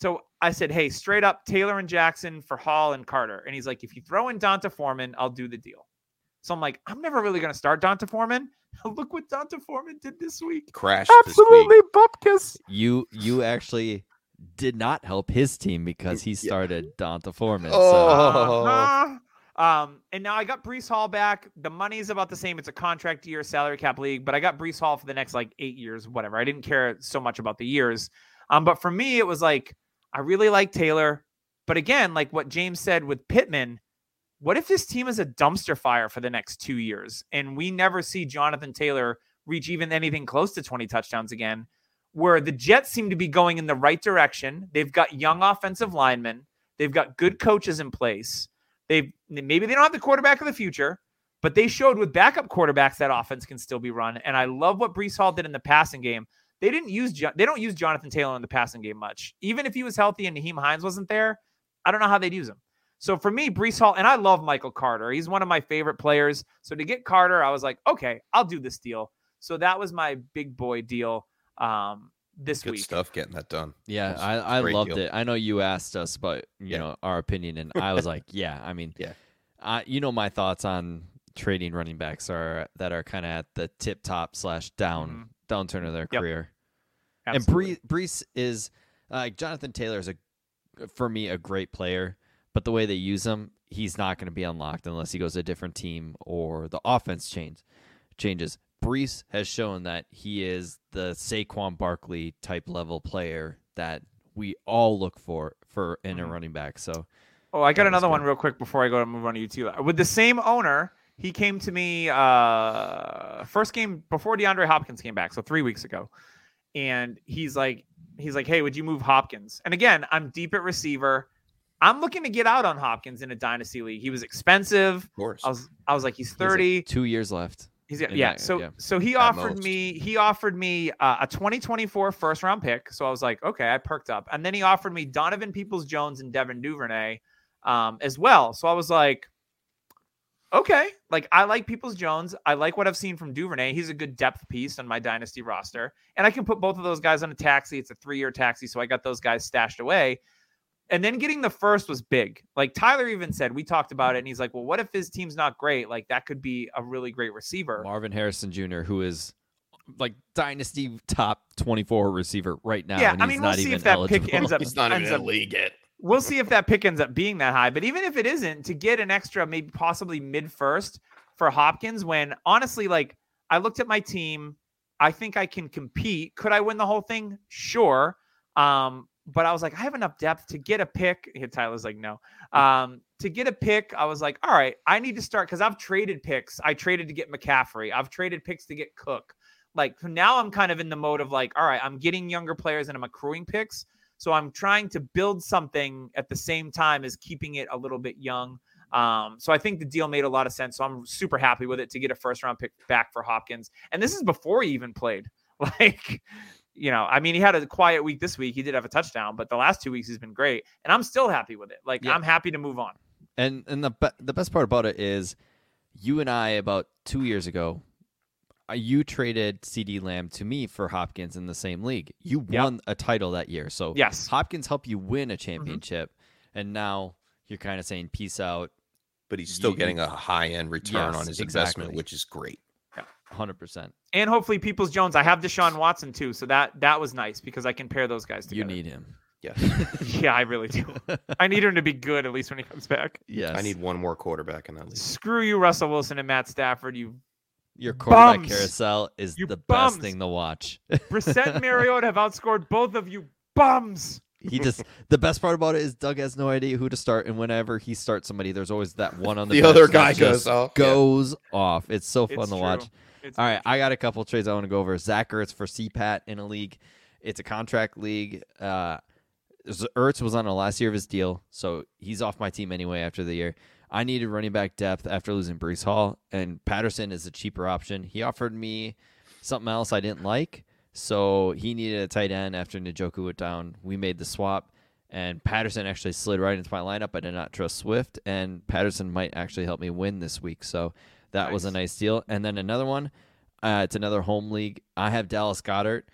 So I said, hey, straight up Taylor and Jackson for Hall and Carter. And he's like, if you throw in Donta Foreman, I'll do the deal. So I'm like, I'm never really going to start Donta Foreman. Look what Donta Foreman did this week. Crashed absolutely bupkis. You you actually did not help his team because he started yeah. Donta Foreman. Oh. So. Uh-huh. Um, and now I got Breece Hall back. The money's about the same. It's a contract year, salary cap league, but I got Breece Hall for the next like eight years, whatever. I didn't care so much about the years. Um, but for me, it was like, I really like Taylor. But again, like what James said with Pittman, what if this team is a dumpster fire for the next two years and we never see Jonathan Taylor reach even anything close to twenty touchdowns again, where the Jets seem to be going in the right direction. They've got young offensive linemen. They've got good coaches in place. They've maybe they don't have the quarterback of the future, but they showed with backup quarterbacks that offense can still be run. And I love what Breece Hall did in the passing game. They didn't use, they don't use Jonathan Taylor in the passing game much. Even if he was healthy and Naheem Hines wasn't there, I don't know how they'd use him. So for me, Breece Hall, and I love Michael Carter. He's one of my favorite players. So to get Carter, I was like, okay, I'll do this deal. So that was my big boy deal um, this Good week. Good stuff getting that done. Yeah, that I, I loved deal. it. I know you asked us about you yeah. know our opinion, and I was like, yeah, I mean, yeah. I, you know my thoughts on trading running backs are that are kind of at the tip-top slash down mm-hmm. downturn of their yep. career. Absolutely. And Breece is uh, – Jonathan Taylor is, a, for me, a great player. But the way they use him, he's not going to be unlocked unless he goes to a different team or the offense change, changes. Breece has shown that he is the Saquon Barkley type level player that we all look for for in a running back. So, oh, I got another good. one real quick before I go to move on to you two. With the same owner, he came to me uh, first game before DeAndre Hopkins came back, so three weeks ago, and he's like, he's like, hey, would you move Hopkins? And again, I'm deep at receiver. I'm looking to get out on Hopkins in a dynasty league. He was expensive. Of course. I was, I was like, he's thirty. He's like two years left. He's got, yeah. That, so, yeah. so he offered me, he offered me uh, a twenty twenty-four first round pick. So I was like, okay, I perked up. And then he offered me Donovan Peoples-Jones and Devin Duvernay um, as well. So I was like, okay, like I like Peoples-Jones. I like what I've seen from Duvernay. He's a good depth piece on my dynasty roster. And I can put both of those guys on a taxi. It's a three year taxi. So I got those guys stashed away. And then getting the first was big. Like Tyler even said, we talked about it, and he's like, well, what if his team's not great? Like that could be a really great receiver. Marvin Harrison Junior, who is like dynasty top twenty-four receiver right now. Yeah, and I mean, he's we'll not see even if that eligible. Pick ends up. He's not even in the league yet. We'll see if that pick ends up being that high. But even if it isn't, to get an extra, maybe possibly mid first for Hopkins, when honestly, like I looked at my team, I think I can compete. Could I win the whole thing? Sure. Um, but I was like, I have enough depth to get a pick. Yeah, Tyler's like, no, um, to get a pick. I was like, all right, I need to start. Cause I've traded picks. I traded to get McCaffrey. I've traded picks to get Cook. Like now I'm kind of in the mode of like, all right, I'm getting younger players and I'm accruing picks. So I'm trying to build something at the same time as keeping it a little bit young. Um, so I think the deal made a lot of sense. So I'm super happy with it to get a first round pick back for Hopkins. And this is before he even played. Like, you know, I mean, he had a quiet week this week. He did have a touchdown, but the last two weeks he's been great. And I'm still happy with it. Like, yeah. I'm happy to move on. And and the be- the best part about it is you and I, about two years ago, you traded CeeDee Lamb to me for Hopkins in the same league. You yep. won a title that year. So yes. Hopkins helped you win a championship. Mm-hmm. And now you're kind of saying peace out. But he's still you, getting a high-end return yes, on his exactly. investment, which is great. Yeah, one hundred percent. And hopefully Peoples-Jones. I have Deshaun Watson, too, so that that was nice because I can pair those guys together. You need him. Yeah, yeah, I really do. I need him to be good, at least when he comes back. Yes. I need one more quarterback in that league. Screw you, Russell Wilson and Matt Stafford, you Your quarterback bums. Carousel is you the bums. Best thing to watch. Brissett and Mariota have outscored both of you bums. He just the best part about it is Doug has no idea who to start, and whenever he starts somebody, there's always that one on the, the other guy goes off. Goes yeah. off. It's so fun it's to true. Watch. It's all right, true. I got a couple of trades I want to go over. Zach Ertz for C PAT in a league. It's a contract league. Uh, Ertz was on the last year of his deal, so he's off my team anyway after the year. I needed running back depth after losing Breece Hall, and Patterson is a cheaper option. He offered me something else I didn't like. So he needed a tight end after Njoku went down. We made the swap, and Patterson actually slid right into my lineup. I did not trust Swift, and Patterson might actually help me win this week. So that nice. Was a nice deal. And then another one, uh, it's another home league. I have Dallas Goedert,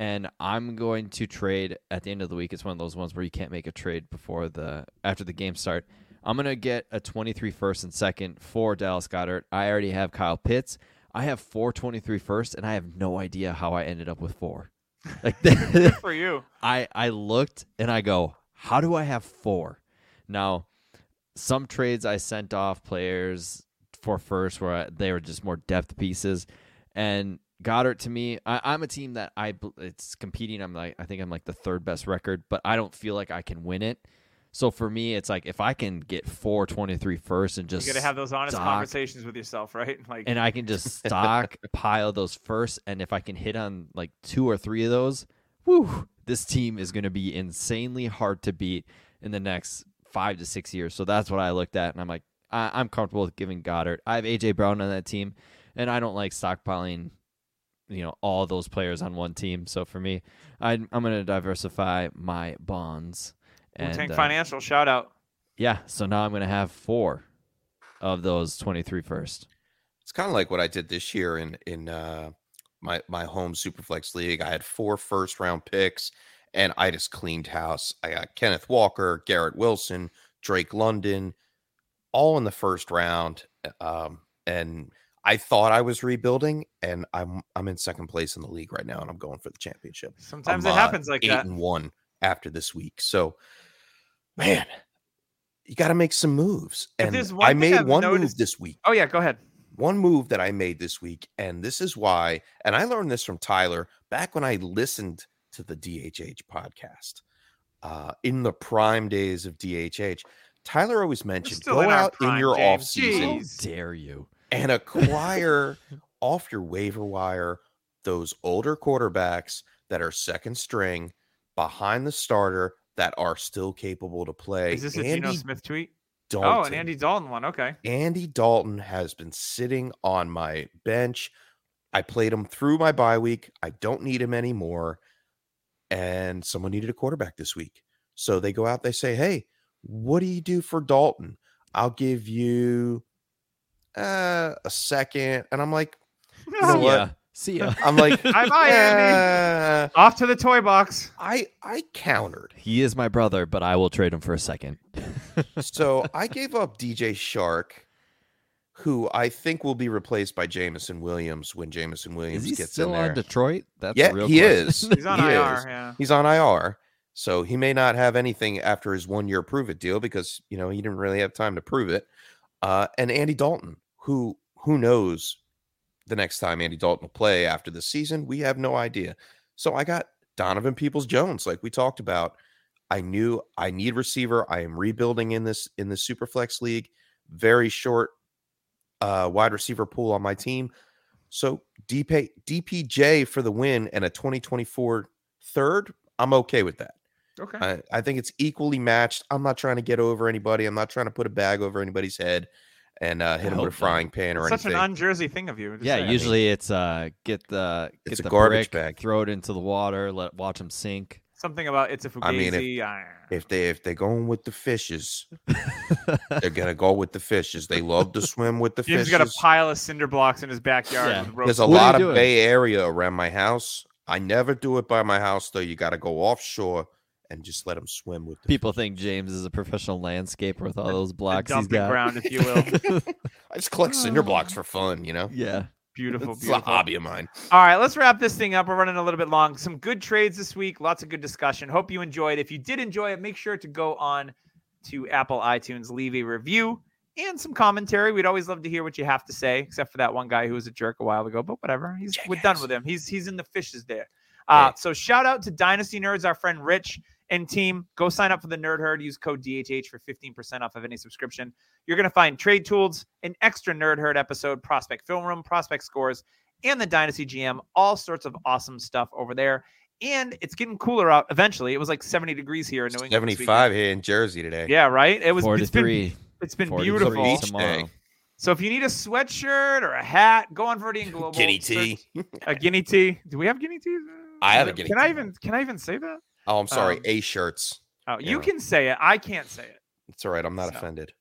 and I'm going to trade at the end of the week. It's one of those ones where you can't make a trade before the after the game start. I'm going to get a twenty-three first and second for Dallas Goedert. I already have Kyle Pitts. I have four twenty-three first, and I have no idea how I ended up with four. Like good for you. I, I looked, and I go, how do I have four? Now, some trades I sent off players for first where I, they were just more depth pieces. And Goddard, to me, I, I'm a team that I it's competing. I'm like I think I'm like the third best record, but I don't feel like I can win it. So for me, it's like if I can get four twenty-three first and just you gotta have those honest stock, conversations with yourself, right? Like, and I can just stockpile those first, and if I can hit on like two or three of those, whew, this team is gonna be insanely hard to beat in the next five to six years. So that's what I looked at, and I'm like, I- I'm comfortable with giving Goddard. I have A J Brown on that team, and I don't like stockpiling, you know, all those players on one team. So for me, I'd- I'm gonna diversify my bonds. And, Tank uh, Financial, shout out. Yeah, so now I'm going to have four of those twenty-three first. It's kind of like what I did this year in in uh, my, my home Superflex League. I had four first-round picks, and I just cleaned house. I got Kenneth Walker, Garrett Wilson, Drake London, all in the first round. Um, and I thought I was rebuilding, and I'm I'm in second place in the league right now, and I'm going for the championship. Sometimes I'm, it happens uh, like eight that. Eight and one after this week, so... Man, you got to make some moves. And I made I've one noticed... move this week. Oh, yeah, go ahead. One move that I made this week, and this is why, and I learned this from Tyler back when I listened to the D H H podcast uh, in the prime days of D H H. Tyler always mentioned go in out prime, in your James. Offseason. Jeez. How dare you? And acquire off your waiver wire those older quarterbacks that are second string behind the starter that are still capable to play. Is this a Andy Geno Smith tweet? Dalton. Oh, an Andy Dalton one. Okay. Andy Dalton has been sitting on my bench. I played him through my bye week. I don't need him anymore. And someone needed a quarterback this week. So they go out, they say, hey, what do you do for Dalton? I'll give you uh, a second. And I'm like, you know what? Yeah. See ya. I'm like, bye bye, Andy. Uh, Off to the toy box. I, I countered. He is my brother, but I will trade him for a second. So I gave up D J Shark who I think will be replaced by Jamison Williams when Jamison Williams gets in there. Is he still on Detroit? That's yeah, a real he question. is. He's on he I R. Is. Yeah, he's on I R. So he may not have anything after his one-year prove-it deal because, you know, he didn't really have time to prove it. Uh, and Andy Dalton, who who knows the next time Andy Dalton will play after the season? We have no idea. So I got Donovan Peoples-Jones, like we talked about. I knew I need receiver. I am rebuilding in this in the Superflex League. Very short uh, wide receiver pool on my team. So D P, D P J for the win and a twenty twenty-four third, I'm okay with that. Okay. I, I think it's equally matched. I'm not trying to get over anybody. I'm not trying to put a bag over anybody's head and uh, hit them with a frying pan or anything. Such an un-Jersey thing of you. Yeah, usually it's uh, get the get it's the a garbage brick, bag, throw it into the water, let watch them sink. Something about it's a fugazi. I mean, if, if they if they're going with the fishes, they're gonna go with the fishes. They love to swim with the you fishes. He's got a pile of cinder blocks in his backyard. Yeah. The There's a what lot of doing? Bay Area around my house. I never do it by my house, though. You got to go offshore and just let them swim with the people. Fish. Think James is a professional landscaper with all a, those blocks. A dumping he's got. Ground, if you will. I just collect cinder blocks for fun, you know. Yeah. Beautiful, it's beautiful. It's a hobby of mine. All right, let's wrap this thing up. We're running a little bit long. Some good trades this week. Lots of good discussion. Hope you enjoyed. If you did enjoy it, make sure to go on to Apple iTunes, leave a review and some commentary. We'd always love to hear what you have to say, except for that one guy who was a jerk a while ago. But whatever, he's we're done with him. He's he's in the fishes there. Uh, right. So shout out to Dynasty Nerds, our friend Rich and team. Go sign up for the Nerd Herd. Use code D H H for fifteen percent off of any subscription. You're going to find trade tools, an extra Nerd Herd episode, prospect film room, prospect scores, and the Dynasty G M. All sorts of awesome stuff over there. And it's getting cooler out eventually. It was like seventy degrees here in New England. seventy-five here in Jersey today. Yeah, right? It was forty-three. It's been, it's been beautiful. Tomorrow. So if you need a sweatshirt or a hat, go on Viridian Global. Guinea tea. A guinea tea. Do we have guinea teas? I have a guinea can tea. I even, can I even say that? Oh, I'm sorry. Um, A shirts. Oh, you yeah. can say it. I can't say it. It's all right. I'm not so, offended.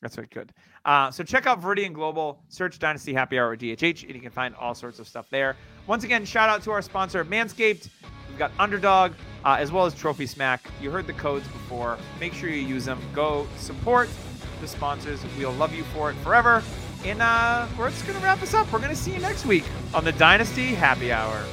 That's right. Good. Uh, so check out Viridian Global. Search Dynasty Happy Hour or D H H, and you can find all sorts of stuff there. Once again, shout out to our sponsor, Manscaped. We've got Underdog uh, as well as Trophy Smack. You heard the codes before. Make sure you use them. Go support the sponsors. We'll love you for it forever. And uh, we're just going to wrap this up. We're going to see you next week on the Dynasty Happy Hour.